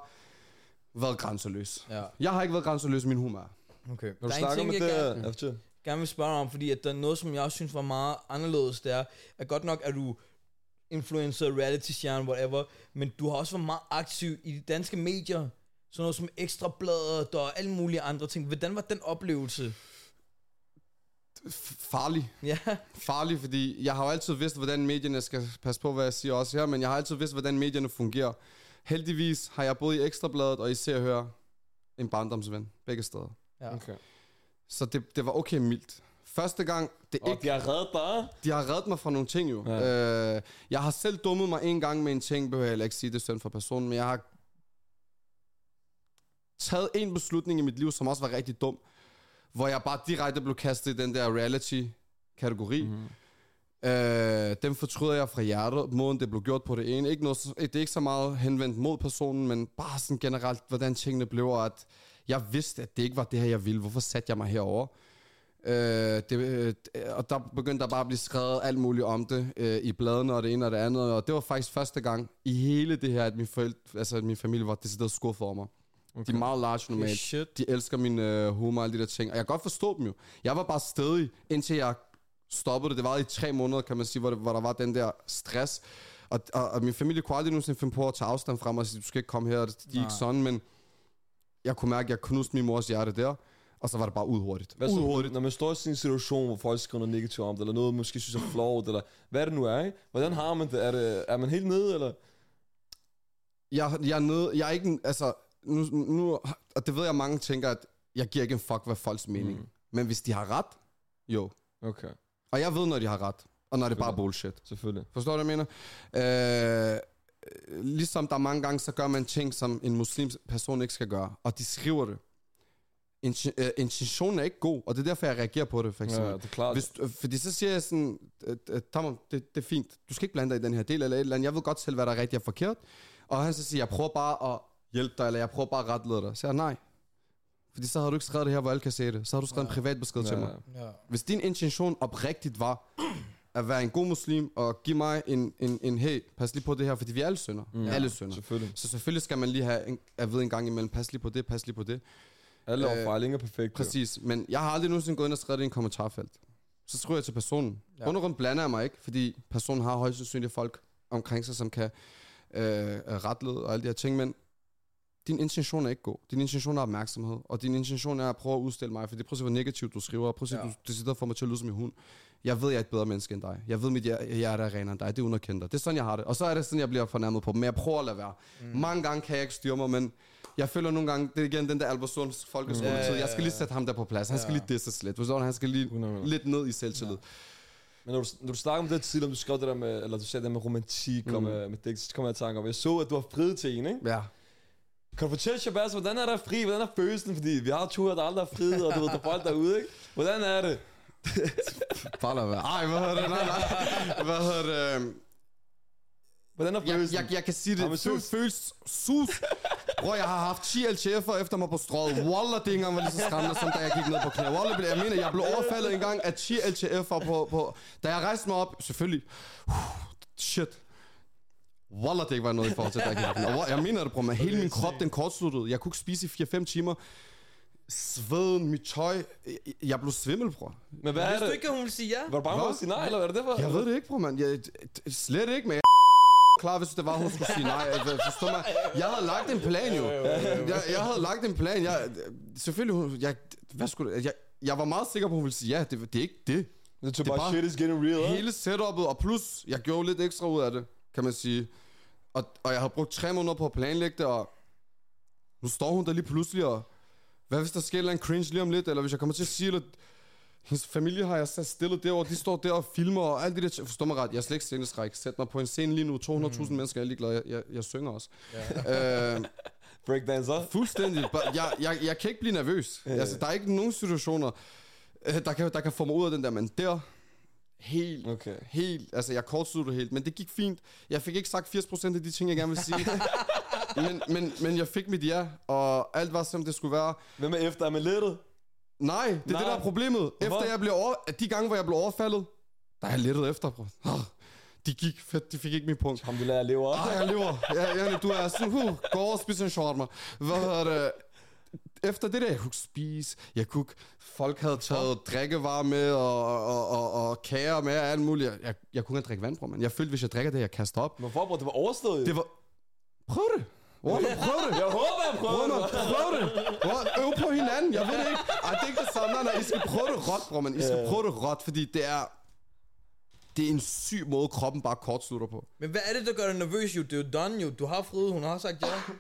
været grænseløs. Yeah. Jeg har ikke været grænseløs, min humor er. Okay. Når du snakker med det, jeg gerne, gerne vil spørge dig om, fordi at der er noget, som jeg også synes var meget anderledes, det er, at godt nok er du influencer, reality-stjerne, whatever, men du har også været meget aktiv i de danske medier. Sådan noget som Ekstrabladet og alle mulige andre ting. Hvordan var den oplevelse? Farlig. Yeah. Farlig, fordi jeg har jo altid vidst, hvordan medierne skal passe på, hvad jeg siger også her, men jeg har altid vidst, hvordan medierne fungerer. Heldigvis har jeg både i Ekstrabladet og især hører en barndomsven begge steder. Ja. Okay. Så det, det var okay mildt. Første gang, det og ikke... de har reddet dig? De har reddet mig fra nogle ting jo. Ja. Øh, jeg har selv dummet mig en gang med en ting, behøver jeg ikke sige det sådan for personen, men jeg har taget en beslutning i mit liv, som også var rigtig dum. Hvor jeg bare direkte blev kastet i den der reality-kategori. Mm-hmm. Øh, dem fortryder jeg fra hjertet. Måden, det blev gjort på det ene. Ikke noget, det er ikke så meget henvendt mod personen, men bare sådan generelt, hvordan tingene blev. At jeg vidste, at det ikke var det her, jeg ville. Hvorfor satte jeg mig herover? Øh, det, og der begyndte der bare at blive skrevet alt muligt om det øh, i bladene og det ene og det andet. Og det var faktisk første gang i hele det her, at min, forældre, altså, at min familie var decideret skuffet for mig. Okay. De er meget large normalt. Okay, de elsker min øh, humor og alle de der ting. Og jeg kan godt forstå dem jo. Jeg var bare stedig, indtil jeg stoppede det. Det var i tre måneder, kan man sige, hvor, det, hvor der var den der stress. Og, og, og min familie kunne aldrig nogensinde finde på at tage afstand fra mig og sige, du skal ikke komme her, og det gik ikke sådan. Men jeg kunne mærke, at jeg knuste min mors hjerte der. Og så var det bare ud hurtigt. Hvad så, hurtigt. Når man står i sådan en situation, hvor folk skriver noget negativt om det, eller noget måske synes er flot, eller hvad det nu er, ikke? Hvordan har man det? Er, det, er man helt nede, eller? Jeg, jeg er nede. Jeg er ikke, altså, nu, nu, og det ved jeg, mange tænker, at jeg giver ikke en fuck, hvad folks mening. Mm. Men hvis de har ret, jo. Okay. Og jeg ved, når de har ret, og når det bare er bullshit. Selvfølgelig. Forstår du, hvad jeg mener? Øh, ligesom der mange gange, så gør man ting, som en muslims person ikke skal gøre, og de skriver det. Intentionen er ikke god, og det er derfor, jeg reagerer på det, for eksempel. Ja, det er klart. Hvis, fordi så siger jeg sådan, Tamam, det, det er fint, du skal ikke blande dig i den her del, eller et eller andet, jeg ved godt selv, hvad der er rigtigt og forkert. Og han så siger, jeg prøver bare at hjælpe dig, eller jeg prøver bare at retlede dig. Så siger jeg, nej. Fordi så har du ikke skrevet det her, hvor alle kan se det. Så har du skrevet ja. en privat besked ja. til mig. Ja. Hvis din intention oprigtigt var at være en god muslim, og give mig en, en, en hey, pas lige på det her, fordi vi er alle synder. Mm. Alle synder. Selvfølgelig. Så selvfølgelig skal man lige have, en, jeg ved en gang imellem, pas lige på det, pas lige på det. Alle overfejling er perfekt. Præcis, men jeg har aldrig nogensinde gået ind og skrevet det i en kommentarfelt. Så skriver jeg til personen. Ja. Undergrund blander jeg mig ikke, fordi personen har højst sandsynligt folk omkring sig, som kan øh, retlede og alle de her ting, men din intention er ikke god. Din intention er opmærksomhed, og din intention er at prøve at udstille mig, for det prøver at være negativt, du skriver, og prøver at ja. du, du sidder og får mig til at lyde som en hund. Jeg ved, jeg er et bedre menneske end dig. Jeg ved, mit hjerte er renere end dig. Det er underkendt dig. Det er sådan, jeg har det. Og så er det sådan, jeg bliver fornærmet på dem, men jeg prøver at lade være. Mm. Mange gange kan jeg ikke styre mig, men jeg føler nogle gange, det er igen den der Albertslunds folkeskoletid. Mm. Ja, ja, ja. Jeg skal lige sætte ham der på plads. Han skal ja. lige disses lidt. Forstår du? Han skal lige hundrede procent lidt ned i selvtillid. Ja. Men når du, når du snakker om det tidligere, om du skrev det der med, eller du sagde det med romantik mm. og med, med det, så kommer jeg i tanke om, jeg så, at du har friet til en, ikke? Ja. Kan du fortælle, Shabazz, hvordan er der fri? Hvordan er følelsen? Fordi vi har to her, der aldrig er friet, og du ved, der er folk derude, ikke? Hvordan er det? Bare lad være. Ej, hvad hedder det? Nej, nej. Hvad hedder det? Hvordan er følelsen? Jeg, jeg, jeg kan sige det. Det føles sus. Bror, jeg har haft ti L T F'er efter mig på strået. Wallah, det engang var lige så skræmmende, som da jeg gik ned på knæ. Wallah, jeg mener, jeg blev overfaldet engang af ti L T F'er på, på... Da jeg rejste mig op, selvfølgelig. Shit. Wallah, det ikke var noget i forhold til, at jeg, jeg mener det, bror, men hele min krop, den kortsluttede. Jeg kunne ikke spise i fire fem timer. Sveden, mit tøj. Jeg blev svimmel, bror. Men hvad er det? Hvis du ikke, hun ville sige ja. Var du bare at sige nej, eller hvad er det for? Jeg ved det ikke, bror, mand. Jeg, slet ikke, men jeg er klar, hvis det var, hun skulle sige nej. Forstår mig? Jeg havde lagt en plan, jo. Jeg, jeg havde lagt en plan. Jeg, selvfølgelig, jeg, hvad skulle jeg, jeg var meget sikker på, hun ville sige ja. Det, det er ikke det. Det er bare shit is getting real. Hele setupet, og plus, jeg gjorde lidt ekstra ud af det, kan man sige. Og, og jeg har brugt tre måneder på at planlægge det, og nu står hun der lige pludselig, og hvad hvis der sker en cringe lige om lidt, eller hvis jeg kommer til at sige, at hendes familie har jeg sat stille derovre, de står der og filmer, og alt det der, t- forstår mig ret, jeg er slet ikke sceneskræk, sæt mig på en scene lige nu, to hundrede tusind mm. mennesker, jeg er ligeglad, jeg, jeg, jeg synger også. Yeah. Øh, Breakdancer? Fuldstændig, jeg, jeg, jeg kan ikke blive nervøs, yeah. Altså, der er ikke nogen situationer, der kan, der kan få mig ud af den der, men der... Helt, okay. helt, altså jeg kortsluttede helt, men det gik fint. Jeg fik ikke sagt firs procent af de ting, jeg gerne vil sige. men, men, men jeg fik mit ja, og alt var som det skulle være. Hvem er efter? Er man lettet? Nej, det er Nej. det, der er problemet. Efter jeg blev over, de gange, hvor jeg blev overfaldet, der er jeg lettet efter, bror. De gik fedt, de fik ikke min punkt. Jamen, du lader jeg lever. Nej, jeg lever. Ja, ja, du er sådan, huh, gå over og spise en shawarma. Hvad hedder det? Efter det der, jeg kunne ikke spise, jeg kunne ikke, folk havde taget drikkevarer med, og, og, og, og kager med, og alt muligt. Jeg, jeg, jeg kunne ikke drikke vand, bror, mand. Jeg følte, hvis jeg drikker det, jeg kaster op. Hvorfor, bror? Det var overstået. Det var... Prøv det. Prøv det. Prøv det. Jeg håber, jeg prøver det. Prøv det. Prøv. Øv på hinanden. Jeg ved det ikke. Ej, det er ikke det samme. Nej, I skal prøve det råt, bror, mand. I skal prøve det råt, fordi det er... Det er en syg måde, kroppen bare kortslutter på. Men hvad er det, der gør dig nervøs, jo? Det er jo done, jo. Du har friet, hun har sagt ja.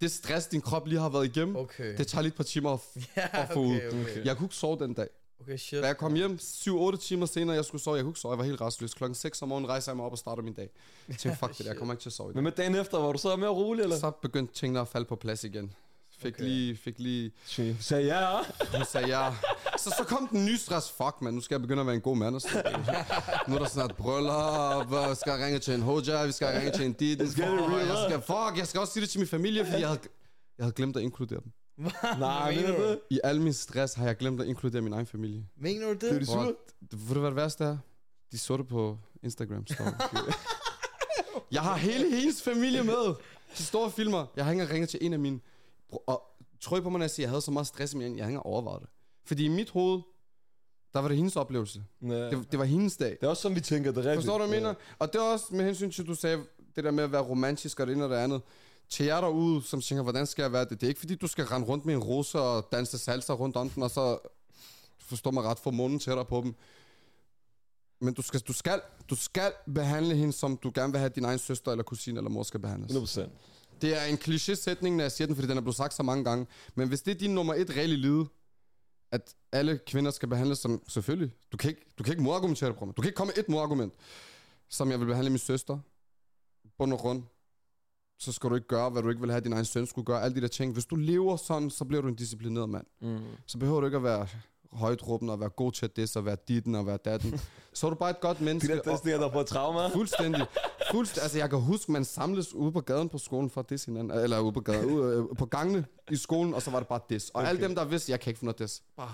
Det stress, din krop lige har været igennem, okay. Det tager lige et par timer at, f- yeah, at få ud. Okay, okay. Jeg kunne ikke sove den dag. Okay, shit. Da jeg kom hjem syv otte timer senere, jeg skulle sove. Jeg kunne ikke sove, jeg var helt rastløs. Klokken seks om morgenen rejser jeg mig op og starter min dag. Jeg tænkte, fuck det, jeg kommer ikke til at sove i dag. Men med dagen efter, var du så mere rolig, eller? Så begyndte tingene at falde på plads igen. Fik okay. lige, fik lige... Hun sagde ja. Hun sagde ja. Så, så kom den nye stress. Fuck, man, nu skal jeg begynde at være en god mand. Nu er der snart bryllup. Vi skal ringe til en hoja. Vi skal ringe til en dit. Fuck, jeg skal også sige det til min familie, fordi jeg havde, jeg havde glemt at inkludere dem. Nej, mener du det? I al min stress har jeg glemt at inkludere min egen familie. Mener du det? Blev de sure? Ved du hvad det værste er? De så det på Instagram story. Jeg har hele hendes familie med til store filmer. Jeg har ikke engang ringet til en af mine. Og tror I på mig, når jeg siger, jeg havde så meget stress, men jeg har ikke engang overvejet det. Fordi i mit hoved, der var det hendes oplevelse. Det, det var hendes dag. Det er også sådan, vi tænker det rigtigt. Forstår du, hvad jeg mener? Og det er også med hensyn til, at du sagde det der med at være romantisk og det ene og det andet. Til jer derude, som tænker, hvordan skal jeg være det? Det er ikke fordi, du skal rende rundt med en rose og danse salsa rundt om den, og så forstår mig ret, få munden tættere på dem. Men du skal, du, skal, du skal behandle hende, som du gerne vil have din egen søster eller kusine eller mor skal behandles. hundrede procent. Det er en kliché-sætning, når jeg siger den, fordi den er blevet sagt så mange gange. Men hvis det er din nummer et regel i livet, at alle kvinder skal behandles som... Selvfølgelig. Du kan ikke, du kan ikke modargumentere det på mig. Du kan ikke komme med et modargument, som jeg vil behandle min søster. Bund og rund. Så skal du ikke gøre, hvad du ikke vil have, din egen søn skulle gøre. Alle de der ting. Hvis du lever sådan, så bliver du en disciplineret mand. Mm. Så behøver du ikke at være højtråbende og være god til at disse og være ditten og være datten. Så er du bare et godt menneske. De der dissninger, der får trauma. Fuldstændig. Fuldstændig. Altså, jeg kan huske, man samles ude på gaden på skolen for at disse hinanden. Eller ude på gaden, ude på gangene i skolen, og så var det bare diss. Og okay. Alle dem, der vidste, jeg kan ikke få noget diss, bare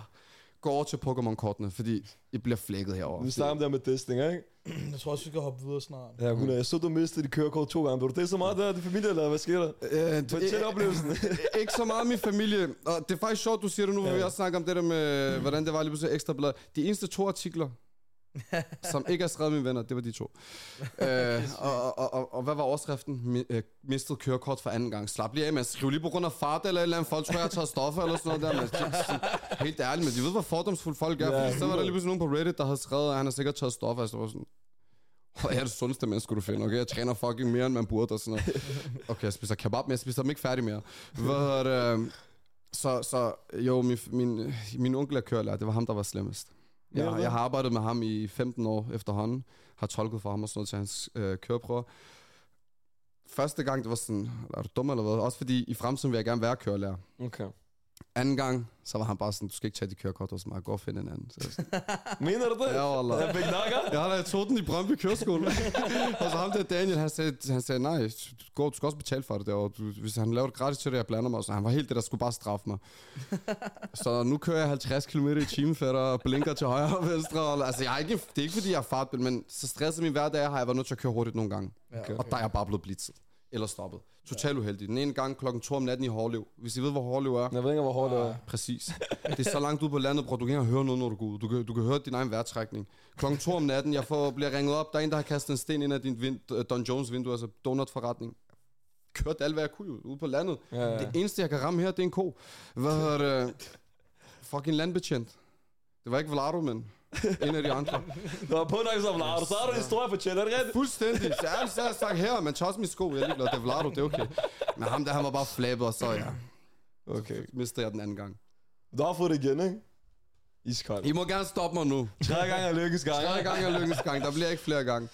gå over til Pokémon-kortene, fordi I bliver flækket herovre. Vi snakker om det her med dissninger, ikke? Jeg tror også, vi skal hoppe videre snart. Ja, Gunnar, jeg så, du mistede dit kørekort to gange. Var du det så meget der, din familie, eller hvad sker der? Øh, Fortæl oplevelsen. Ikke så meget min familie. Og det er faktisk sjovt, du siger det nu, hvor vi også snakker om det der med, mm. hvordan det var lige pludselig Ekstrabladet. De eneste to artikler, som ikke er skrevet mine venner, det var de to. øh, og, og, og, og hvad var overskriften? Mistede kørekort for anden gang. Slap lige af, man. Skriv lige på grund af fart eller et eller andet. Folk tror, jeg tager stoffer eller sådan noget der. Man. Helt ærligt, men de ved, hvor fordomsfulde folk er. Ja, så var der lige pludselig nogen på Reddit, der havde skrevet, at han har sikkert taget stoffer. Altså, det var sådan... Jeg er det sundeste menneske, du finder, okay? Jeg træner fucking mere, end man burde og sådan noget. Okay, jeg spiser kebab, men jeg spiser dem ikke færdig mere. Hvad er det? Så, så jo, min, min, min onkel er kørelærer. Det var ham, der var slemmest. Jeg, jeg har arbejdet med ham i femten år efterhånden. Har tolket for ham og sådan noget til hans øh, køreprøver. Første gang, det var sådan, er du dum eller hvad? Også fordi i fremtiden vil jeg gerne være kørelærer. Okay. Anden gang, så var han bare sådan, du skal ikke tage de kørekort hos mig, gå og finde en anden. Så mener du det? Ja, wallah. Jeg fik nakker? Ja, jeg tog den i Brømpe Køreskole. Og så ham der Daniel, han sagde, han sagde nej, du, du skal også betale for det derovre. Hvis han laver det gratis til det, jeg blander mig. Så han var helt det, der skulle bare straffe mig. Så nu kører jeg halvtreds kilometer i timen for dig, og blinker til højre og venstre. Og, altså, jeg er ikke, det er ikke, fordi jeg er fartbild, men så stresset min hverdag har jeg været nødt til at køre hurtigt nogle gange. Ja, okay. Og der er jeg bare blevet blitzet. Eller stoppet. Total uheldig. Den ene gang klokken to om natten i Hårløb. Hvis I ved, hvor Hårløb er. Jeg ved ikke, hvor Hårløb er. Præcis. Det er så langt ude på landet, bror. Du kan ikke høre noget, når du går ud. Du kan, du kan høre din egen vejrtrækning. Klokken to om natten, jeg får, bliver ringet op. Der er en, der har kastet en sten ind af din vind, Don Jones vindue, altså donutforretning. Kørte alt, hvad jeg kunne ude på landet. Ja, ja. Det eneste, jeg kan ramme her, det er en ko. Hvad hedder det? Fucking landbetjent. Det var ikke Vlado, men en af de andre. Det var på nok som Vlado, så har du en historie for tjent, er det rigtigt? Fuldstændig. Så ærligt, så har jeg sagt her, men tør også min sko, jeg er ligeglad, det er Vlado, det er okay. Men ham der, han var bare flabet, og så ja. Okay. Så mistede jeg den anden gang. Du har fået det igen, ikke? Iskold. I må gerne stoppe mig nu. Tre gange er lykkens gang. Tre gange er lykkens gang, der bliver ikke flere gange.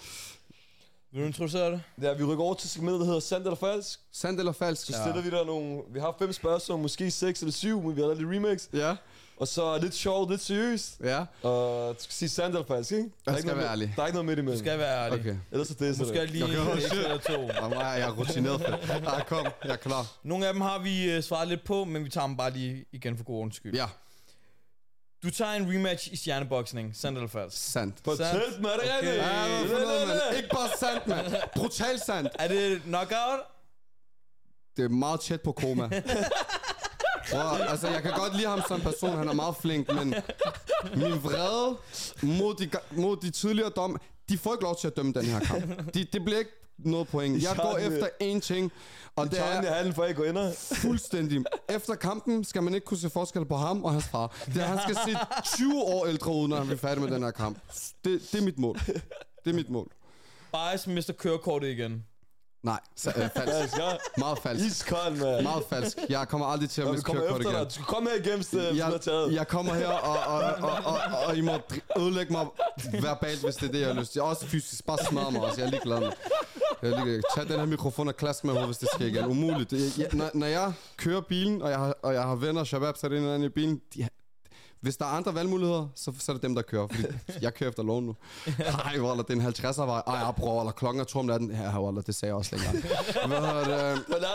Vil du introducere det? Ja, vi rykker over til segmentet, der hedder Sandt eller Falsk. Sandt eller Falsk, så stiller ja. vi der nogle... Vi har fem spørgsmål, måske seks eller syv, men vi har lavet lidt remix. Ja. Og så lidt sjovt, lidt seriøst. Ja. Og du skal sige sandt eller falsk, ikke? Jeg skal være ærlig. Der er ikke noget midt imellem. Du skal være ærlig. Okay. Ellers er det sådan. Du skal lige okay. et eller to. Jamen, jeg er rutineret for det. Nej, kom. Jeg er klar. Nogle af dem har vi svaret lidt på, men vi tager dem bare lige igen for god ordens skyld. Ja. Du tager en rematch i Stjerneboxing. Sandt eller falsk? Sandt. Fortælt mig, er det rigtigt? Ja, hvad for noget, mand? Ikke bare sandt, mand. Brutalt sandt. Er det knockout? Det er meget tæt på koma. Bro, altså, jeg kan godt lide ham som person, han er meget flink, men min vrede mod de, mod de tidligere dom, de får ikke lov til at dømme den her kamp. De, det bliver ikke noget point. Jeg går efter én ting, og det, det er fuldstændig. Efter kampen skal man ikke kunne se forskel på ham og hans far. Det er, han skal se tyve år ældre ud, når han bliver færdig med den her kamp. Det, det er mit mål. Det er mit mål. Baris mister kørekortet igen. Nej, så, øh, falsk. Meget falsk. Iskold, mand. Meget falsk. Jeg kommer aldrig til at miste kørekort igen. Du kommer her igennem stedet, som er taget. Jeg kommer her, og, og, og, og, og, og I må ødelægge mig verbalt, hvis det er det, jeg har lyst til. Også fysisk. Bare smadre mig også. Jeg er ligeglad med. Jeg er ligeglad. Tag den her mikrofon og klask med mig, hvis det sker igen. Umuligt. Jeg, når, når jeg kører bilen, og jeg har, og jeg har venner, shabab, så er det en eller anden i bilen, de, Hvis der er andre valgmuligheder, så, så er det dem, der kører. Fordi jeg kører efter loven nu. Ej, Waller, det er en halvtredservej. Ej, jeg bruger, Waller, klokken er to om natten. Ja, Waller, det sagde jeg også længere. Hvad er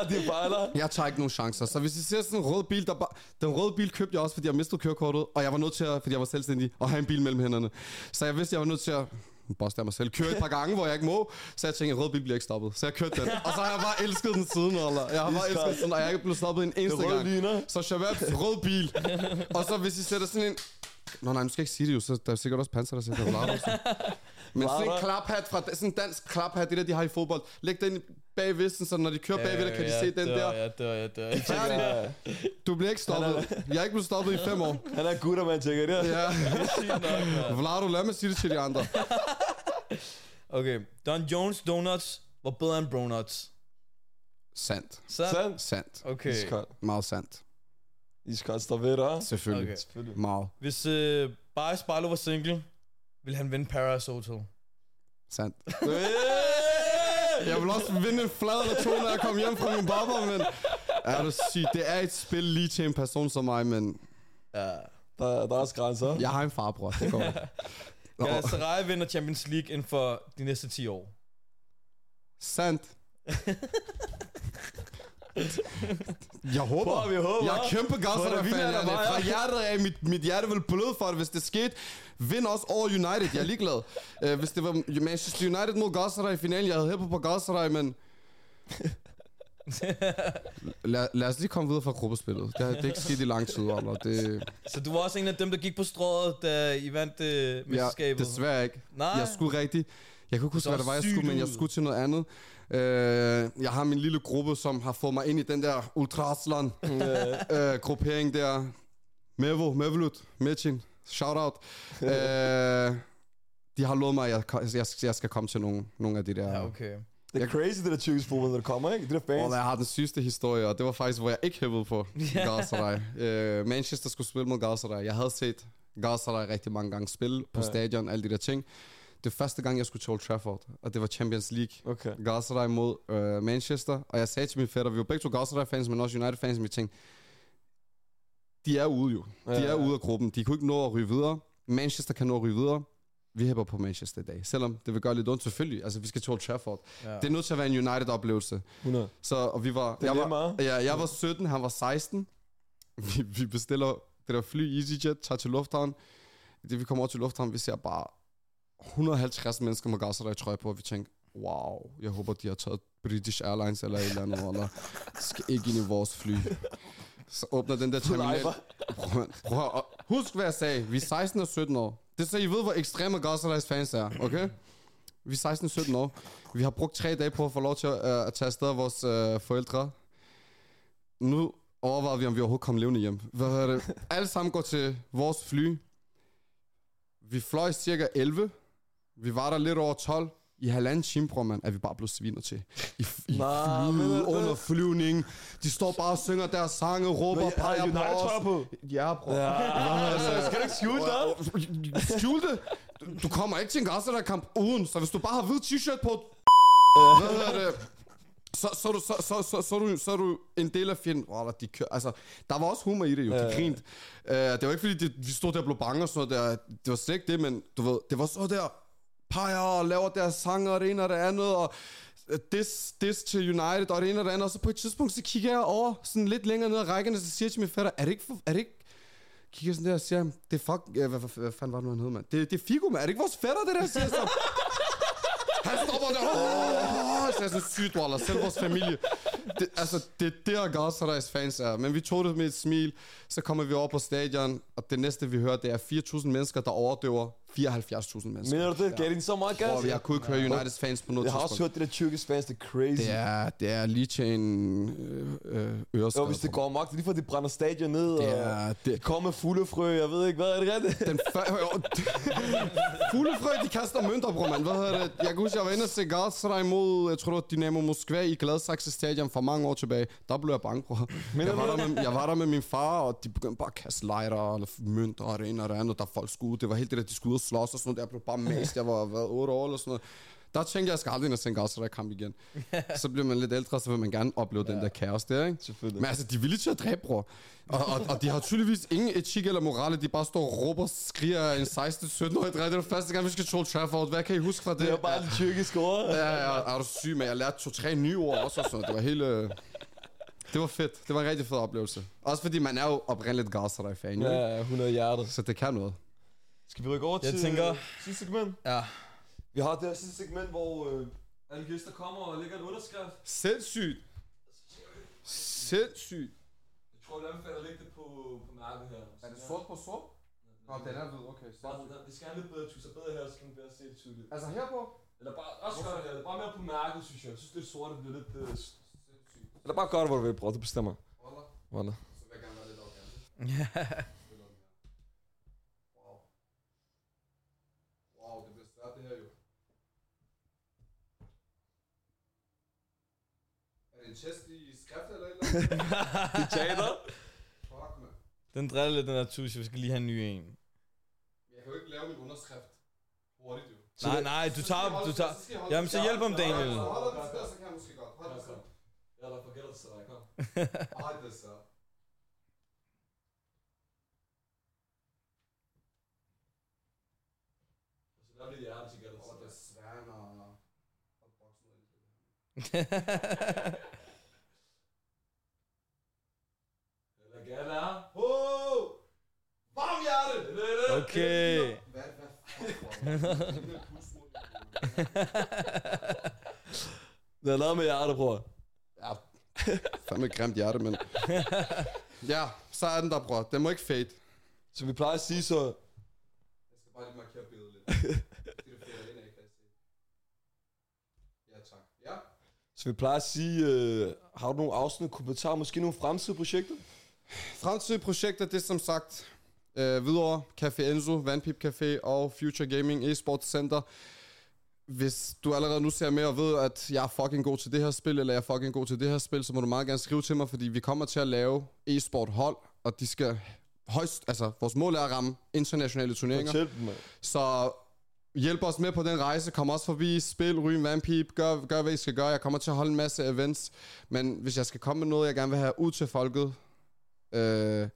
det, Waller? Jeg tager ikke nogen chancer. Så hvis I ser sådan en rød bil, der bare... Den røde bil købte jeg også, fordi jeg mistede kørekortet. Og jeg var nødt til at, fordi jeg var selvstændig, at have en bil mellem hænderne. Så jeg vidste, jeg var nødt til at... boste af mig selv. Kørte et par gange, hvor jeg ikke må. Så jeg tænkte, at rød bil bliver ikke stoppet. Så jeg kørte den. Og så har jeg bare elsket den siden, eller? Jeg har bare elsket den, og jeg er ikke blevet stoppet en eneste gang. Ligner. Så Shabab, rød bil. Og så hvis I sætter sådan en... Nå nej, nu skal jeg ikke sige det jo, så der er sikkert også panser, der sætter blader. Men sådan en klaphat fra... Sådan en dansk klaphat, det der, de har i fodbold. Læg den bag visten, så når de kører bagved, der kan de se den der. Jeg dør, jeg dør, jeg dør. Du bliver ikke stoppet. Jeg er ikke blevet stoppet i fem år. Han er gutter, man tænker det. Ja. Vlado, lad mig sige det til de andre. Okay. Don Jones Donuts var bedre end Bronuts. Sandt. Sandt? Sandt. Okay. Meget sandt. I skal stå ved dig. Selvfølgelig. Okay. Selvfølgelig. Meget. Hvis øh, Baris Balo var single, ville han vinde Paradise Hotel. Sandt. Jeg vil også vinde en flad eller to, når jeg kom hjem fra min barber, men... Er du syg? Det er et spil lige til en person som mig, men... Ja, der, der er også grænser. Jeg har en farbror, det går. Galatasaray vinder Champions League inden for de næste ti år. Sandt. Jeg håber. Bro, vi håber. Jeg er kæmpe Galatasaray-fan. Fra hjertet af, mit, mit hjerte vil bløde for det, hvis det skete. Vind også over United, jeg er ligeglad. uh, Hvis det var Manchester United mod Galatasaray i finalen, jeg havde hæppet på Galatasaray, men lad, lad os lige komme videre fra gruppespillet. Det, det er ikke sket i lang tid, eller det... Så du var også en af dem, der gik på strået, da I vandt uh, mesterskabet? Ja, desværre ikke. Nej. Jeg skulle rigtig... Jeg kunne ikke huske, hvad det var, jeg skulle, men jeg skulle til noget andet. Uh, jeg har min lille gruppe, som har fået mig ind i den der Ultrasland-gruppering uh, uh, der. Mevo, Mevlut, Metin, shout-out. Uh, de har lovet mig, at jeg, jeg, jeg skal komme til nogle, nogle af de der... Ja, okay. Det er crazy, det der tyrkisk-fodbold, når det kommer, ikke? Det er fans. Og jeg har den sygeste historie, og det var faktisk, hvor jeg ikke hævede på Galatasaray. uh, Manchester skulle spille mod Galatasaray. Jeg havde set Galatasaray rigtig mange gange spille på ja. Stadion, alle de der ting. Det første gang, jeg skulle til Old Trafford, og det var Champions League. Okay. Galatasaray mod øh, Manchester, og jeg sagde til min fætter, vi var begge to Galatasaray-fans, men også United-fans, og vi tænkte, de er ude jo. De ja, er ude af gruppen. De kunne ikke nå at ryge videre. Manchester kan nå at ryge videre. Vi hæpper på Manchester i dag, selvom det vil gøre lidt ondt, selvfølgelig. Altså, vi skal til Old Trafford. Ja. Det er nødt til at være en United-oplevelse. hundrede Så, og vi var... Det jeg, var ja, jeg var sytten, han var seksten. Vi, vi bestiller det der fly, EasyJet, tager til lufthavn. Det vi kommer over til lufthavn, vi ser bare... et hundrede og halvtreds mennesker med Galatasaray trøje på, og vi tænkte, wow, jeg håber, de har taget British Airlines eller et eller andet, eller skal ikke ind i vores fly. Så åbner den der terminal. Prøv, prøv, husk, hvad jeg sagde. Vi er seksten og sytten år. Det er så, I ved, hvor ekstreme Galatasarays fans er, okay? Vi er seksten og sytten år. Vi har brugt tre dage på at få lov til at, øh, at tage afsted af vores øh, forældre. Nu overvejer vi, om vi overhovedet kommer levende hjem. Hvad er det? Alle sammen går til vores fly. Vi fløj cirka elleve. Vi var der lidt over tolv. I halvanden time, bror, man, er vi bare blevet sviner til. I, i nah, flyet, under flyvningen. De står bare og synger deres sange, råber, peger på os. Ja, bror. Ja. Ja, altså, skal du ikke skjule det? Skjule det? Du, du kommer ikke til en Galatasaray-kamp uden, så hvis du bare har hvid t-shirt på... Hvad er det? Så, så, så, så, så, så, du, så er du en del af fjenden. Oh, de kø- altså, der var også humor i det jo, de grinte. Uh, det var ikke fordi, de, vi stod der og blev bange og sådan noget der. Det var slet ikke det, men du ved, det var så der... peger og laver deres sange og det ene og det andet, og this, this til United og det ene og det andet, og så på et tidspunkt, så kigger jeg over, sådan lidt længere ned ad rækkerne, så siger jeg til min fætter, er det ikke, er det ikke, kigger sådan der og siger, det er fuck, ja, hvad, hvad, hvad fanden var det nu, han hed, mand, det, det er Figo, mand, er det ikke vores fætter, det der, siger så, han stopper der, åh, så er sådan sygt, Waller, selv vores familie, det, altså, det er der Galatasarays fans er, men vi tog det med et smil, så kommer vi over på stadion, og det næste, vi hører, det er fire tusind mennesker, der overdøver fireoghalvfjerds tusind mennesker. Mener du det? Gav det så meget gas? Bro, jeg kunne ikke høre Uniteds fans på noget tidspunkt. Jeg har også hørt det der tyrkisk fans, det er crazy. Det er, det er lige til en øh, øh, øreskade. Jo, hvis det går magt, det er lige for, de brænder stadion ned, det er, og det. De kommer fulde frø, jeg ved ikke, hvad er det rigtigt? Den f- fulde frø, de kaster mønter, bror, mand. Hvad hedder det? Jeg kan huske, jeg var inde og se Galatasaray mod, jeg tror det var Dynamo Moskva i Gladsaxe Stadion for mange år tilbage. Der blev jeg bange, bror. Jeg var der med, jeg var der med min far, og de begyndte bare at kaste lighter, eller mønter, og det ene og det andet, der folk skulle ud. Det var helt det der, de skulle ud og slås og sådan noget. Jeg blev bare mest, jeg var været otte år eller sådan noget. Der tænkte jeg, jeg skal aldrig ind og se en Galatasaray-kamp igen. Så bliver man lidt ældre, så vil man gerne opleve ja. den der kaos der, ikke? Men altså, de er villige til at dræbe, bror. Og, og, og de har tydeligvis ingen etik eller morale. De bare står og råber og skriger en seksten sytten-årig dreng. Det var første gang, vi skal til Old Trafford. Hvad kan I huske fra det? Det var bare ja. en tyrkisk ord. Ja, ja, ja. Er du syg, men jeg lærte to-tre nye ord også. Og sådan. Det var hele... Det var fedt. Det var en rigtig fed oplevelse. Også fordi man er jo oprindeligt Galatasaray-fan. Ja, hundrede hjertet. Så det kan noget. Skal vi rykke over jeg til tænker... sidste segment? Ja. Vi har det her sidste segment, hvor øh, alle gæster kommer og lægger en underskrift. Selvsygt. Selvsygt. Jeg tror, det anbefaler at lægge det på, på mærket her. Så er det sort på sort? Nå, den er hvid. Okay, selvsygt. Det skal have lidt bedre, tusse bedre her, så kan man bedre se det tydeligt. Altså her på? Eller bare, også godt her. Bare mere på mærket, synes jeg. Jeg synes, det er sort, det bliver lidt uh, selvsygt. Eller bare godt, hvor du vil, bror. Du bestemmer. Wallah. Wallah. Så vil jeg gerne være lidt overganget. Det her jo. Er det en chest i skrift eller et eller andet? Det tjater. Fuck, man. Den driller lidt, den her tush. Vi skal lige have en ny en. Jeg kan jo ikke lave min underskrift hurtigt, jo. Nej, nej, du tager... Du tager. Jamen, så hjælp om Daniel. Hold dig det der, så kan jeg måske godt. Hold dig så. Jeg lader forget det, så der kom. Hold det så. Der bliver de ærligt sikkert. Åh, det er svært, når... Hold boksen ud i det her. Eller gerne er... Ho! Varm hjerte! Okay. Hvad fuck? Det er noget med hjerte, bror. Ja. Fandme et grimt hjerte, men... Ja, så er den der, bror. Den må ikke fade. Så vi plejer at sige så... Bare lige markere billedet lidt. Det er flere ind, jeg kan se. Ja, tak. Ja. Så vi plejer at sige, øh, har du nogle afsnit, kommentarer, måske nogle fremtidige projekter? Fremtidige projekter, det er som sagt øh, Hvidovre, Cafe Enzo, Vandpip Café og Future Gaming e-sports center. Hvis du allerede nu ser med og ved, at jeg er fucking god til det her spil, eller jeg er fucking god til det her spil, så må du meget gerne skrive til mig, fordi vi kommer til at lave e-sport hold, og de skal... Højst, altså vores mål er at ramme internationale turneringer. Hjælp, så hjælp os med på den rejse. Kom også forbi, spil, ryg en vandpip, gør, gør hvad I skal gøre. Jeg kommer til at holde en masse events. Men hvis jeg skal komme med noget, jeg gerne vil have ud til folket, øh,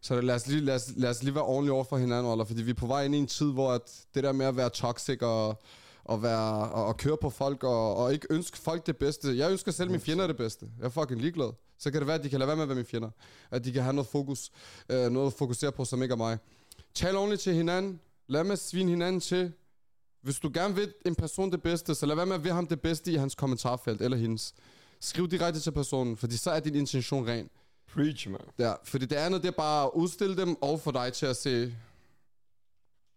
så lad os, lige, lad, os, lad os lige være ordentligt over for hinanden, eller, fordi vi er på vej ind i en tid, hvor at det der med at være toxic og, og, være, og, og køre på folk og, og ikke ønske folk det bedste. Jeg ønsker selv mine fjender det bedste. Jeg er fucking ligeglad. Så kan det være, at de kan lade være med at være mine fjender. At de kan have noget fokus. Øh, noget at fokusere på, som ikke er mig. Tal ordentligt til hinanden. Lad med svine hinanden til. Hvis du gerne vil en person det bedste, så lad være med at være ham det bedste i hans kommentarfelt eller hendes. Skriv direkte til personen, fordi så er din intention ren. Preach, man. Ja, fordi det andet, det er bare at udstille dem over for dig til at se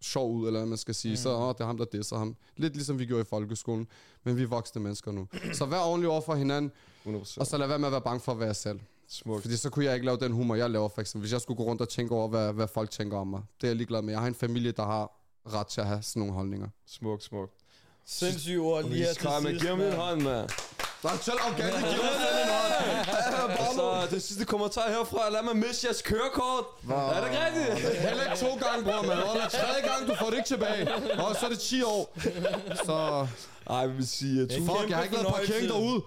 sjov ud, eller hvad man skal sige. Mm. Så åh, det er ham, der disser ham. Lidt ligesom vi gjorde i folkeskolen. Men vi er voksne mennesker nu. Så vær ordentligt over for hinanden. hundrede procent. Og så lad være med at være bange for at være selv. Smuk. Fordi så kunne jeg ikke lave den humor, jeg laver for eksempel. Hvis jeg skulle gå rundt og tænke over, hvad, hvad folk tænker om mig. Det er jeg ligeglad med. Jeg har en familie, der har ret til at have sådan nogle holdninger. Smuk, smuk. Sindssyge ord lige her til sidst. Giv mig en hånd, mand. Der er tjæl afgældning, giv mig en hånd. Og så det sidste kommentar herfra, lad mig miste jeres kørekort. Wow. Er det ikke rigtigt? Heller ikke to gange, bror, mand. Og der tredje gang, du får det ikke tilbage. Og så er det ti år. Så... Ej, vi vil sige... Uh, fuck, jeg har ikke lavet parkering derude.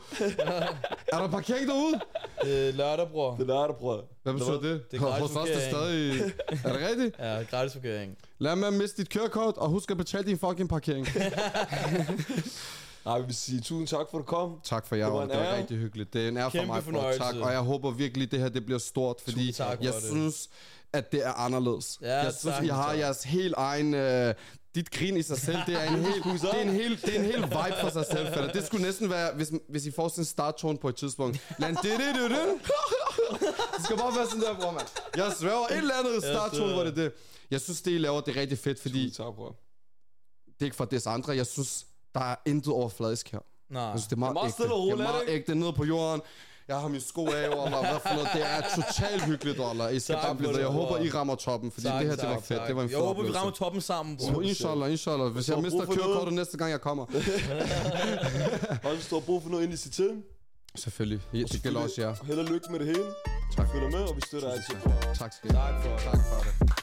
Er der parkering derude? Det er lørdag, bror. Det er lørdag, bror. Hvad betyder det? Det er gratis parkering. Er det rigtigt? Ja, gratis parkering. Lad mig miste dit kørekort, og husk at betale din fucking parkering. Nej, vi vil sige tusind tak for at du kom. Tak for jer, det var, det var rigtig hyggeligt. Det er en ære for mig, bror. Tak, og jeg håber virkelig, det her det bliver stort, fordi tak, jeg det. synes, at det er anderledes. Ja, jeg synes, tak, I har tak. jeres helt egen... Øh, dit grin i sig selv, det er en helt, det er en helt, det er en helt vibe for sig selv, fælder. Det skulle næsten være, hvis, hvis I får sådan en starttone på et tidspunkt. Land det, det, det, det. Det skal bare være sådan der, bror, mand. Jeg sværger et eller andet starttone, hvor det er det. Jeg synes, det I laver, det er rigtig fedt, fordi... Tak, bror. Det er ikke for des andre, jeg synes... Der er intet overfladisk her. Nej. Jeg synes, det er meget, det er meget ægte. Roligt, jeg er meget ikke? ægte nede på jorden. Jeg har mine sko af, og hvad for noget. Det er totalt hyggeligt, dollar. I skal bare blive der. Jeg håber, I rammer toppen, fordi tak, det her, tak, det var fedt. Tak. Det var en jeg håber, vi rammer toppen sammen, bror. Så inshallah, inshallah. Hvis jeg mister kørekortet næste gang, jeg kommer. Har du stået brug for noget ind i sit tid? Selvfølgelig. Ja, det gælder også jer. Ja. Held og lykke med det hele. Tak. Følg med, og vi støtter altid. Tak skal I have. Tak for det.